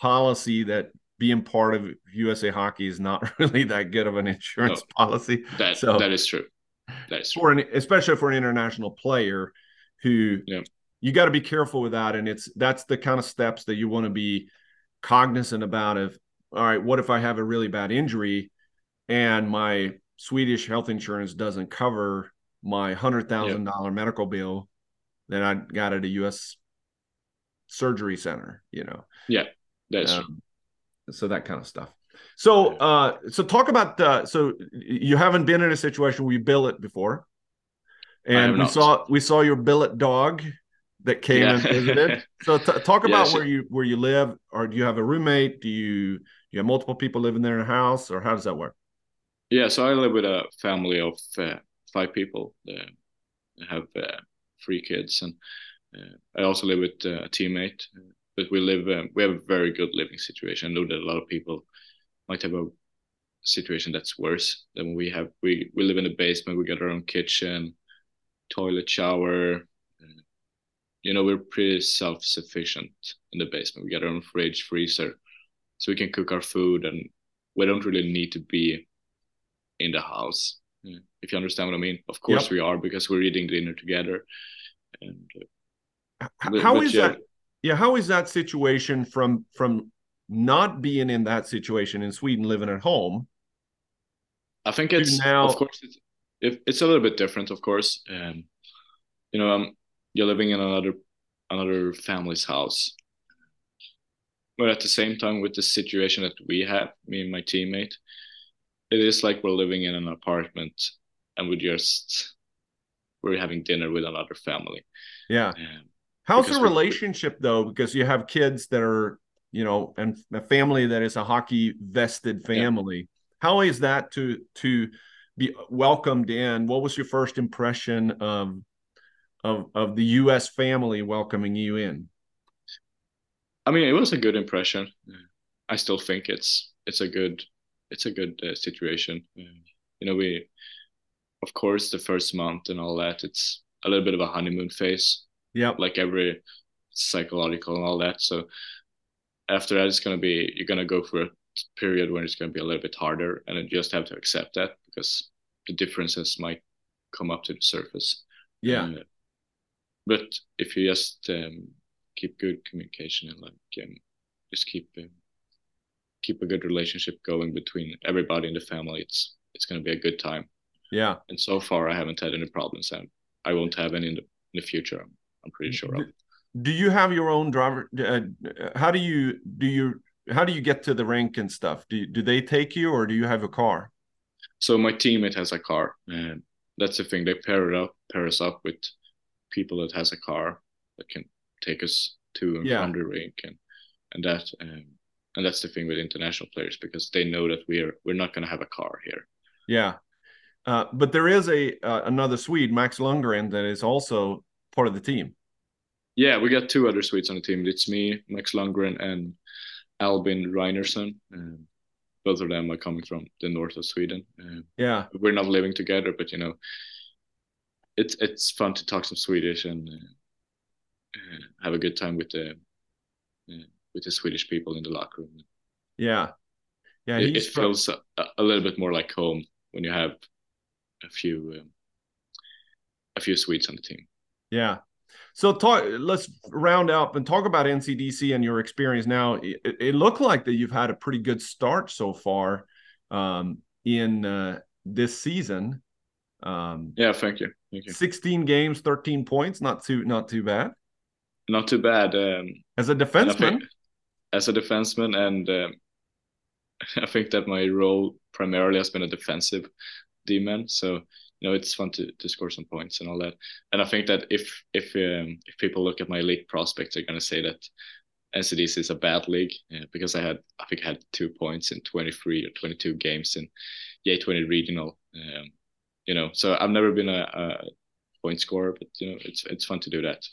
policy that being part of USA Hockey is not really that good of an insurance policy. That is true. Especially for an international player who you got to be careful with that. And that's the kind of steps that you want to be cognizant about. Of, all right, what if I have a really bad injury and my Swedish health insurance doesn't cover my $100,000 medical bill that I got at a U.S. surgery center, you know? Yeah, that's true. So that kind of stuff. So, so talk about, so you haven't been in a situation where you billet before, and we saw your billet dog that came and visited. So talk about where you live, or do you have a roommate? Do you have multiple people living there in a house, or how does that work? Yeah. So I live with a family of 5 people. I have 3 kids, and I also live with a teammate, but we have a very good living situation. I know that a lot of people might have a situation that's worse than we have. We live in the basement. We got our own kitchen, toilet, shower. You know, we're pretty self-sufficient in the basement. We got our own fridge, freezer, so we can cook our food, and we don't really need to be in the house, if you understand what I mean. Of course we are, because we're eating dinner together. And how is that situation from not being in that situation in Sweden, living at home? I think it's now, of course, it's a little bit different, of course. You know, you're living in another family's house. But at the same time, with the situation that we have, me and my teammate, it is like we're living in an apartment, and we're having dinner with another family. Yeah. How's the relationship, though? Because you have kids that are, you know, and a family that is a hockey-vested family. Yeah. How is that to be welcomed in? What was your first impression of the U.S. family welcoming you in? I mean, it was a good impression. I still think it's a good situation. You know, of course, the first month and all that, it's a little bit of a honeymoon phase. Yeah, like every psychological and all that. So after that, you're gonna go for a period when it's gonna be a little bit harder, and you just have to accept that, because the differences might come up to the surface. Yeah. But if you just keep good communication and just keep a good relationship going between everybody in the family, it's going to be a good time. Yeah. And so far, I haven't had any problems, and I won't have any in the future. I'm pretty sure. Do you have your own driver? How do you get to the rink and stuff? Do they take you, or do you have a car? So my teammate has a car, and that's the thing. They pair us up with people that has a car that can take us to and from the rink, and that, and that's the thing with international players, because they know that we're not going to have a car here. Yeah, but there is another Swede, Max Lundgren, that is also part of the team. Yeah, we got 2 other Swedes on the team. It's me, Max Lundgren, and Albin Reinerson. Both of them are coming from the north of Sweden. Yeah, we're not living together, but you know, it's fun to talk some Swedish and have a good time with the Swedish people in the locker room. Yeah, yeah, it feels a little bit more like home when you have a few Swedes on the team. Yeah. So let's round up and talk about NCDC and your experience now. It looked like that you've had a pretty good start so far in this season. Yeah, thank you. 16 games, 13 points, not too bad. Not too bad. As a defenseman? As a defenseman, and I think that my role primarily has been a defensive D-man, so it's fun to score some points and all that. And I think that if people look at my elite prospects, they're going to say that NCDC is a bad league, because I had 2 points in 23 or 22 games in J20 Regional. So I've never been a point scorer, but it's fun to do that.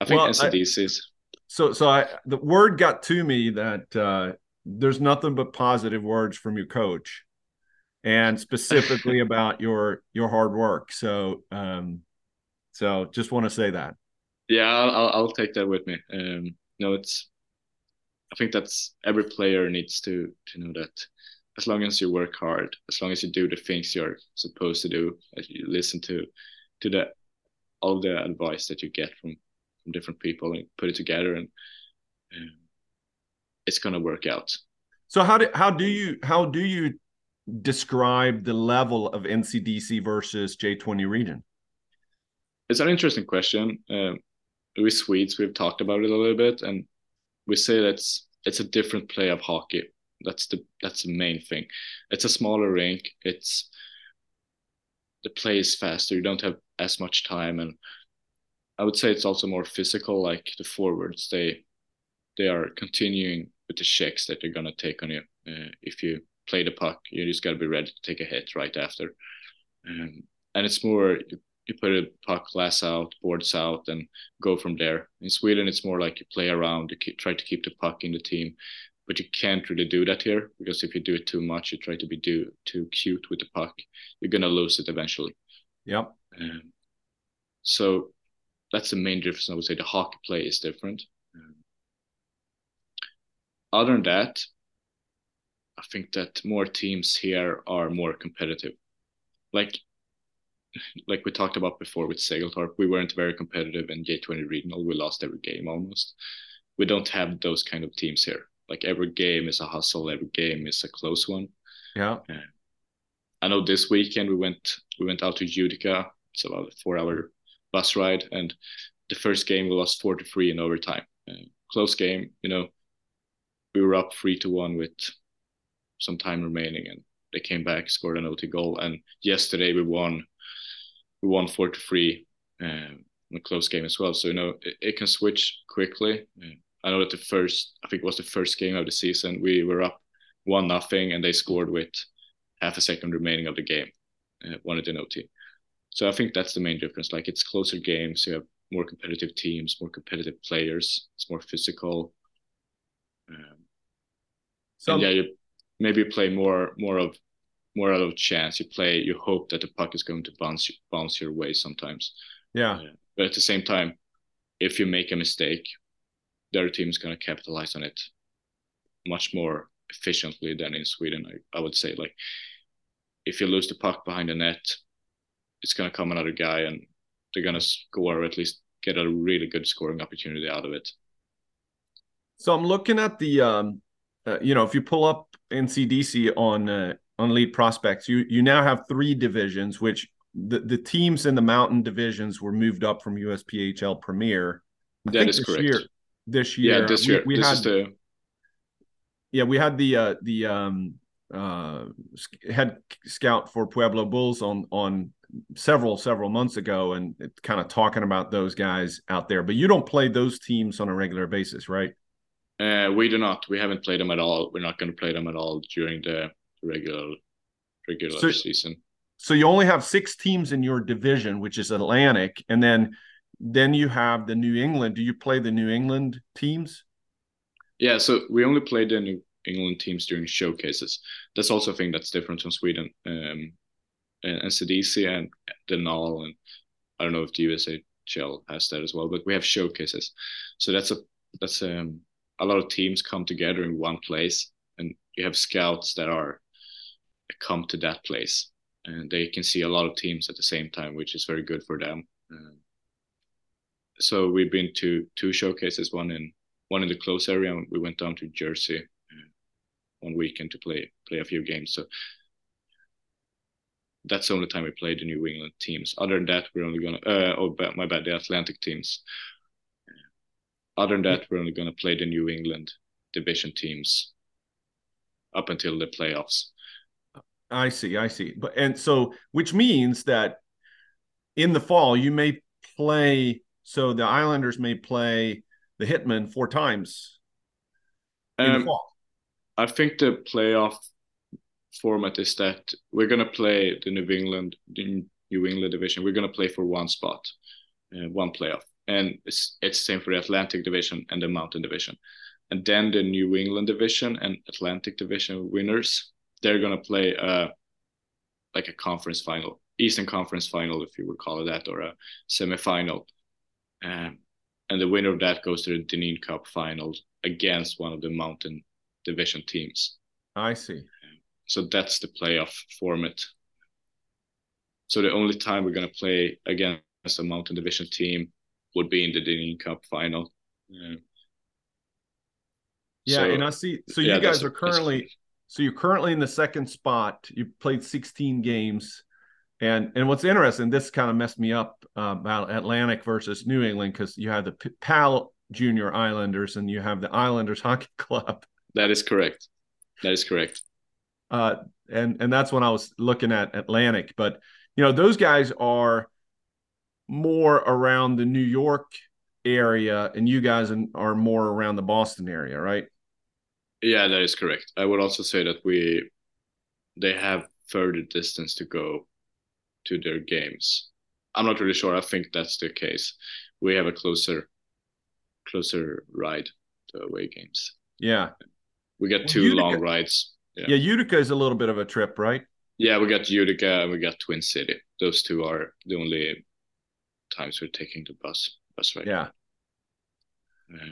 I think NCDC is. The word got to me that there's nothing but positive words from your coach, and specifically about your hard work. So just want to say that. Yeah, I'll take that with me. I think that's every player needs to know that. As long as you work hard, as long as you do the things you're supposed to do, as you listen to all the advice that you get from different people and put it together, and it's gonna work out. So how do you describe the level of NCDC versus J20 region? It's an interesting question. We Swedes, we've talked about it a little bit, and we say it's a different play of hockey. That's the main thing. It's a smaller rink. It's the play is faster. You don't have as much time, and I would say it's also more physical. Like the forwards, they are continuing with the checks that they're gonna take on you. If you play the puck, you just gotta be ready to take a hit right after. And it's more you put a puck glass out, boards out, and go from there. In Sweden, it's more like you play around. You try to keep the puck in the team. But you can't really do that here, because if you do it too much, you try to be too cute with the puck, you're going to lose it eventually. Yep. So that's the main difference. I would say the hockey play is different. Other than that, I think that more teams here are more competitive. Like we talked about before with Segeltorp, we weren't very competitive in J20 Regional. We lost every game almost. We don't have those kind of teams here. Like every game is a hustle, every game is a close one. Yeah. I know this weekend we went out to Utica. It's about a 4-hour bus ride, and the first game we lost 4-3 in overtime. Close game, we were up 3-1 with some time remaining, and they came back, scored an OT goal. And yesterday we won 4-3 in a close game as well. So it can switch quickly. I know that I think it was the first game of the season, we were up 1-0, and they scored with half a second remaining of the game, won it in OT. So I think that's the main difference. Like it's closer games, you have more competitive teams, more competitive players, it's more physical. You maybe play more out of chance. You hope that the puck is going to bounce your way sometimes. Yeah. But at the same time, if you make a mistake, the other team is going to capitalize on it much more efficiently than in Sweden. I would say, like, if you lose the puck behind the net, it's going to come another guy and they're going to score, or at least get a really good scoring opportunity out of it. So I'm looking at the, if you pull up NCDC on Elite Prospects, you now have 3 divisions, which the teams in the mountain divisions were moved up from USPHL Premier. That is correct. This year. We had the head scout for Pueblo Bulls on several months ago, and kind of talking about those guys out there. But you don't play those teams on a regular basis, right? We do not. We haven't played them at all. We're not going to play them at all during the regular season. So you only have 6 teams in your division, which is Atlantic, and then you have the New England. Do you play the New England teams? Yeah, so we only play the New England teams during showcases. That's also a thing that's different from Sweden. NCDC and the NAL, and I don't know if the USHL has that as well, but we have showcases. So that's a lot of teams come together in one place, and you have scouts that come to that place, and they can see a lot of teams at the same time, which is very good for them. So we've been to two showcases, one in the close area, and we went down to Jersey one weekend to play a few games. So that's the only time we played the New England teams. Other than that, we're only gonna the Atlantic teams. Other than that, we're only gonna play the New England division teams up until the playoffs. I see. So which means that in the fall you may play. So the Islanders may play the Hitmen 4 times in the fall. I think the playoff format is that we're going to play the New England division. We're going to play for one spot, one playoff. And it's the same for the Atlantic division and the Mountain division. And then the New England division and Atlantic division winners, they're going to play like a conference final, Eastern Conference final, if you would call it that, or a semifinal. And the winner of that goes to the Dineen Cup final against one of the Mountain division teams. I see. So that's the playoff format. So the only time we're going to play against a Mountain division team would be in the Dineen Cup final. And I see. So you guys are currently, so you're currently in the second spot. You played 16 games. And what's interesting, this kind of messed me up about Atlantic versus New England, because you have the PAL Junior Islanders and you have the Islanders Hockey Club. That is correct. And that's when I was looking at Atlantic. But, you know, those guys are more around the New York area and you guys are more around the Boston area, right? Yeah, that is correct. I would also say that they have further distance to go to their games. I'm not really sure. I think that's the case. We have a closer ride to away games. Yeah. We got two long rides. Yeah, Utica is a little bit of a trip, right? Yeah, we got Utica and we got Twin City. Those two are the only times we're taking the bus right now.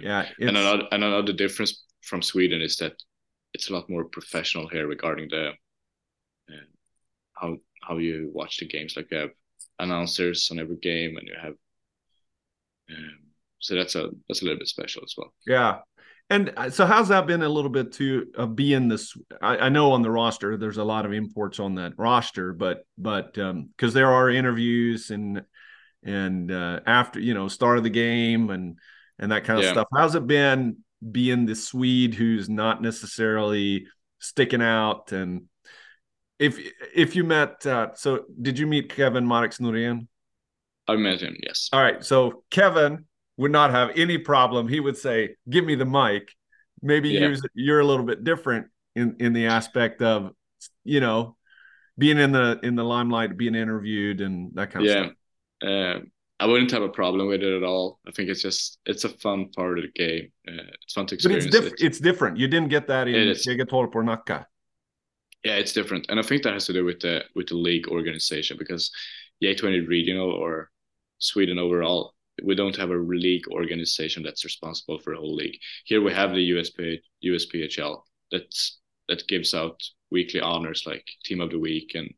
Yeah. And another difference from Sweden is that it's a lot more professional here regarding the how you watch the games. Like, you have announcers on every game, and you have so that's a little bit special as well. Yeah. And so how's that been a little bit to being this? I know on the roster, there's a lot of imports on that roster, but because there are interviews and after, you know, start of the game and that kind of stuff. How's it been being the Swede who's not necessarily sticking out? And if you met, so did you meet Kevin Max Lundgren? I met him, yes. All right. So Kevin would not have any problem. He would say, give me the mic. Maybe use it. You're a little bit different in the aspect of, you know, being in the limelight, being interviewed and that kind of stuff. Yeah. I wouldn't have a problem with it at all. I think it's a fun part of the game. It's fun to experience. But it's different. You didn't get that in Segeltorp or Nacka. Yeah, it's different. And I think that has to do with the league organization, because J20 Regional or Sweden overall, we don't have a league organization that's responsible for the whole league. Here we have the USPHL that gives out weekly honors like Team of the Week and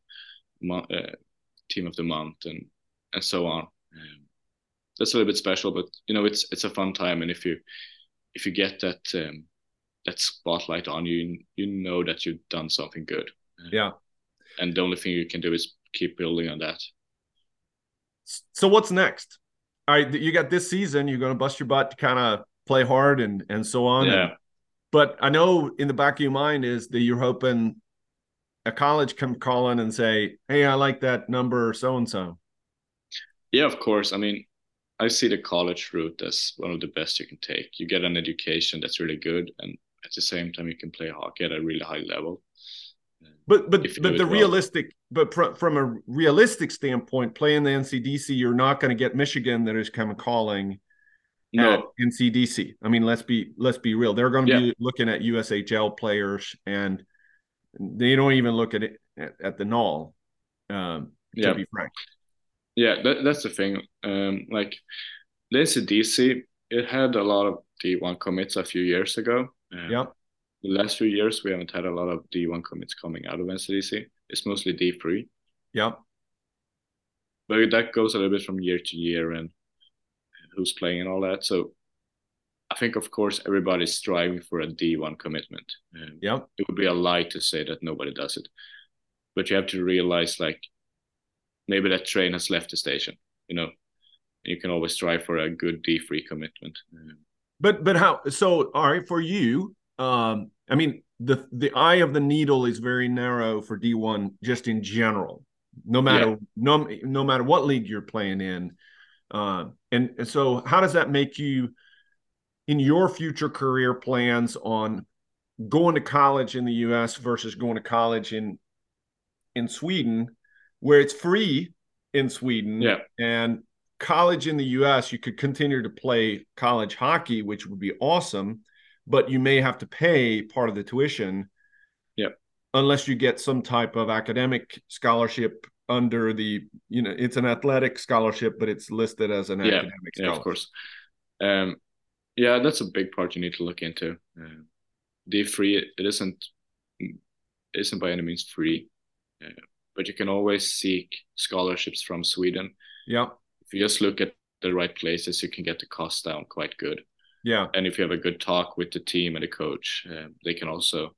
Team of the Month and so on. That's a little bit special, but you know, it's a fun time. And if you get that spotlight on you, you know that you've done something good. Yeah. And the only thing you can do is keep building on that. So what's next? All right, you got this season, you're going to bust your butt to kind of play hard and so on. Yeah. But I know in the back of your mind is that you're hoping a college come calling and say, hey, I like that number or so-and-so. Yeah, of course. I mean, I see the college route as one of the best you can take. You get an education that's really good, and at the same time, you can play hockey at a really high level. But from a realistic standpoint, playing the NCDC, you're not going to get Michigan that is kind of calling. No NCDC. I mean, let's be real. They're going to be looking at USHL players, and they don't even look at it at the NOL. To be frank. Yeah, that's the thing. Like the NCDC, it had a lot of D1 commits a few years ago. Yeah. The last few years, we haven't had a lot of D1 commits coming out of NCDC. It's mostly D3. Yeah. But that goes a little bit from year to year. And who's playing and all that. So I think, of course, everybody's striving for a D1 commitment. It would be a lie to say that nobody does it. But you have to realize, like, maybe that train has left the station, you know. You can always strive for a good D3 commitment. But how – so, all right, for you, I mean, the eye of the needle is very narrow for D1 just in general, no matter what league you're playing in. And so how does that make you – in your future career plans on going to college in the U.S. versus going to college in Sweden, where it's free in Sweden, and college in the U.S., you could continue to play college hockey, which would be awesome, but you may have to pay part of the tuition unless you get some type of academic scholarship under the, you know, it's an athletic scholarship, but it's listed as an academic scholarship. Yeah, of course. Yeah, that's a big part you need to look into. D3, it isn't by any means free, but you can always seek scholarships from Sweden. Yeah. If you just look at the right places, you can get the cost down quite good. Yeah. And if you have a good talk with the team and the coach, they can also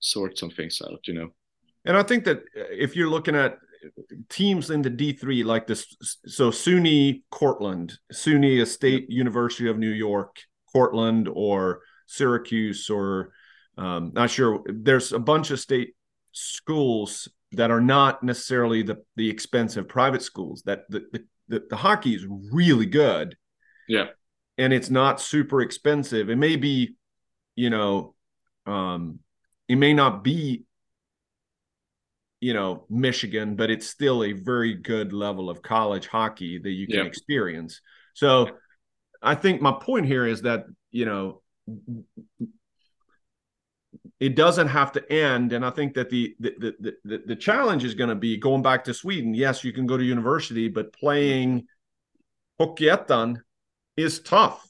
sort some things out, you know. And I think that if you're looking at teams in the D3 like this, so SUNY Cortland, SUNY is State University of New York, Cortland or Syracuse, or not sure. There's a bunch of state schools that are not necessarily the expensive private schools. That the hockey is really good, and it's not super expensive. It may be, you know, it may not be, you know, Michigan, but it's still a very good level of college hockey that you can experience. So I think my point here is that, you know, it doesn't have to end. And I think that the challenge is going to be going back to Sweden. Yes, you can go to university, but playing Hockeyettan is tough.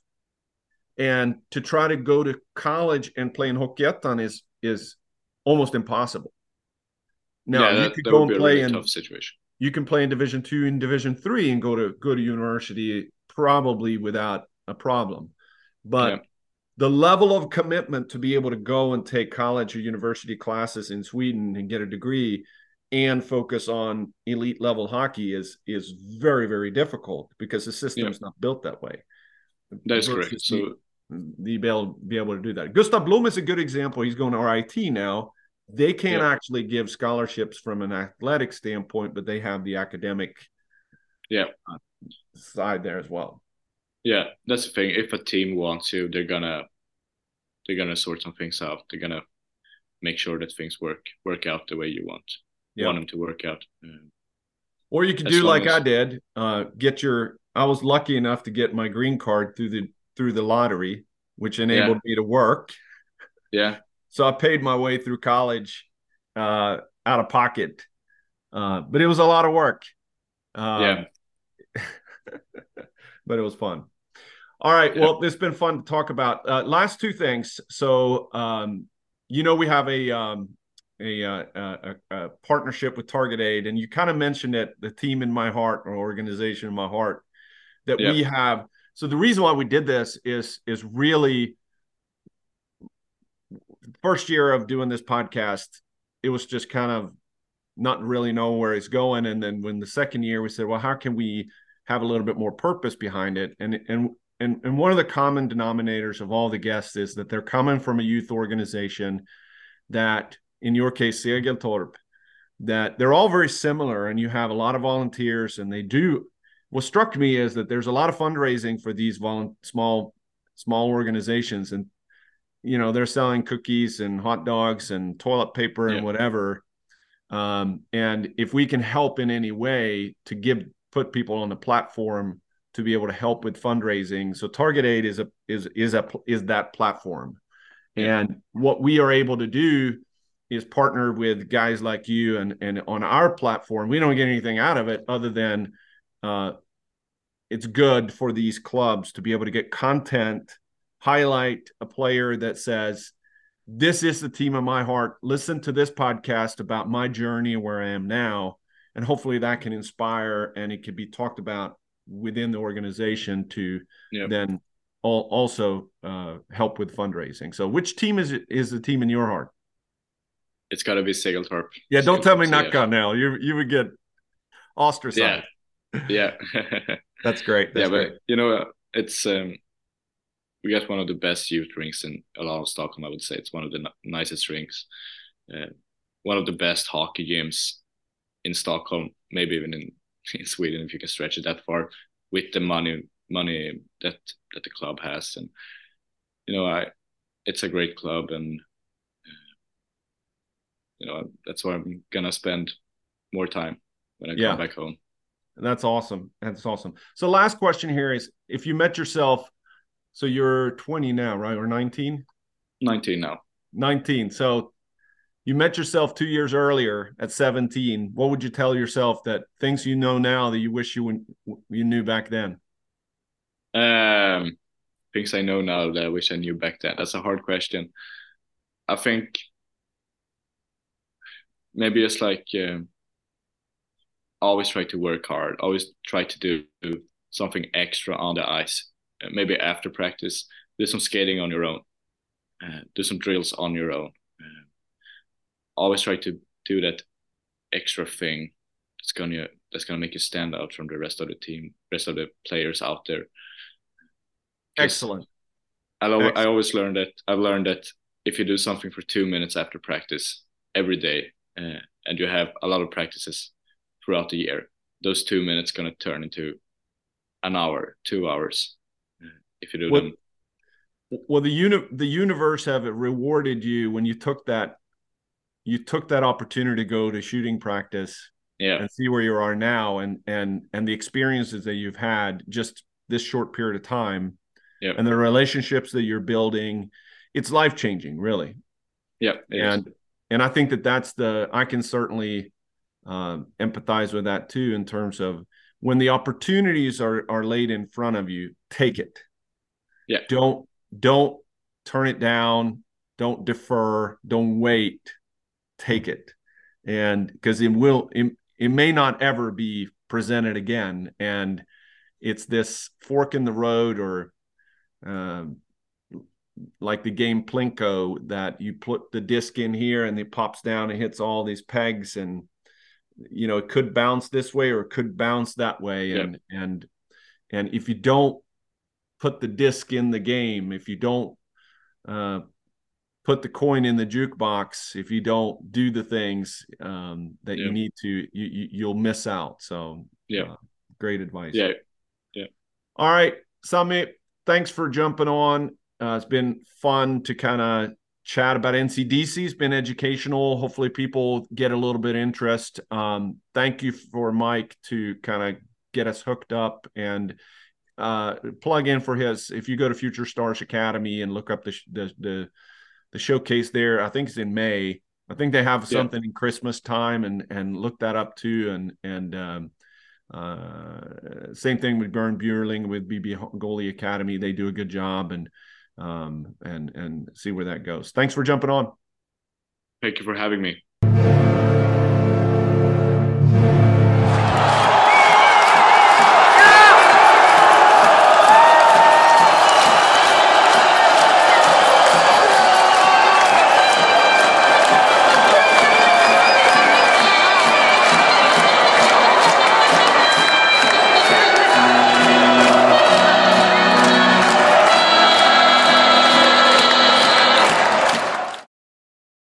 And to try to go to college and play in Hockeyettan is almost impossible. Now you could go and play in tough situation. You can play in Division II and Division III and go to university probably without a problem. But the level of commitment to be able to go and take college or university classes in Sweden and get a degree and focus on elite level hockey is very, very difficult because the system's not built that way. That's correct. So you be able to do that. Gustav Blum is a good example. He's going to RIT now. They can't actually give scholarships from an athletic standpoint, but they have the academic side there as well. Yeah, that's the thing. If a team wants you, they're gonna sort some things out. They're gonna make sure that things work out the way you want them to work out. Or you can do like I did. I was lucky enough to get my green card through the lottery, which enabled me to work. Yeah. So I paid my way through college out of pocket, but it was a lot of work. But it was fun. All right. Well, it's been fun to talk about. Last two things. So, you know, we have a partnership with Target Aid, and you kind of mentioned it, the team in my heart or organization in my heart that we have. So the reason why we did this is really, first year of doing this podcast, it was just kind of not really knowing where it's going. And then when the second year, we said, well, how can we have a little bit more purpose behind it? And one of the common denominators of all the guests is that they're coming from a youth organization that, in your case, Segeltorp, that they're all very similar and you have a lot of volunteers and they do. What struck me is that there's a lot of fundraising for these small organizations, and you know, they're selling cookies and hot dogs and toilet paper and whatever. And if we can help in any way to put people on the platform to be able to help with fundraising. So Target Aid is that platform. Yeah. And what we are able to do is partner with guys like you, and on our platform, we don't get anything out of it other than it's good for these clubs to be able to get content, highlight a player that says, this is the team of my heart. Listen to this podcast about my journey and where I am now. And hopefully that can inspire, and it can be talked about within the organization to then also help with fundraising. So which team is the team in your heart? It's got to be Segeltorp. Yeah, don't tell me Nacka now. You would get ostracized. Yeah, yeah. That's great. That's great. But you know, it's we got one of the best youth rinks in a lot of Stockholm. I would say it's one of the nicest rinks, one of the best hockey gyms in Stockholm, maybe even in Sweden if you can stretch it that far. With the money that the club has, and you know, it's a great club, and you know, that's where I'm gonna spend more time when I come back home. That's awesome. That's awesome. So last question here is, if you met yourself, so you're 20 now, right? Or 19? 19 now. 19. So you met yourself 2 years earlier at 17. What would you tell yourself that things you know now that you wish you knew back then? Things I know now that I wish I knew back then. That's a hard question. I think maybe just like... always try to work hard, always try to do something extra on the ice. Maybe after practice, do some skating on your own, do some drills on your own. Always try to do that extra thing that's gonna make you stand out from the rest of the team, rest of the players out there. Excellent. I always learned that. I've learned that if you do something for 2 minutes after practice every day, and you have a lot of practices throughout the year, those 2 minutes going to turn into an hour, 2 hours if you do them. Well, the universe have rewarded you when you took that opportunity to go to shooting practice and see where you are now, and the experiences that you've had just this short period of time, and the relationships that you're building. It's life changing, really. Yeah, and I think I can certainly empathize with that too, in terms of when the opportunities are laid in front of you, take it. Don't turn it down, don't defer, don't wait, take it. And because it may not ever be presented again, and it's this fork in the road, or like the game Plinko, that you put the disc in here and it pops down and hits all these pegs, and you know, it could bounce this way or it could bounce that way. And if you don't put the disc in the game, if you don't put the coin in the jukebox, if you don't do the things that you need to, you'll miss out. So great advice. Yeah. All right, Sami, thanks for jumping on. It's been fun to kind of chat about NCDC. Has been educational. Hopefully people get a little bit of interest. Thank you for Mike to kind of get us hooked up, and plug in for his, if you go to Future Stars Academy and look up the showcase there, I think it's in May. I think they have something in Christmas time, and look that up too. And same thing with Gern Buerling with BB Goalie Academy. They do a good job, and see where that goes. Thanks for jumping on. Thank you for having me.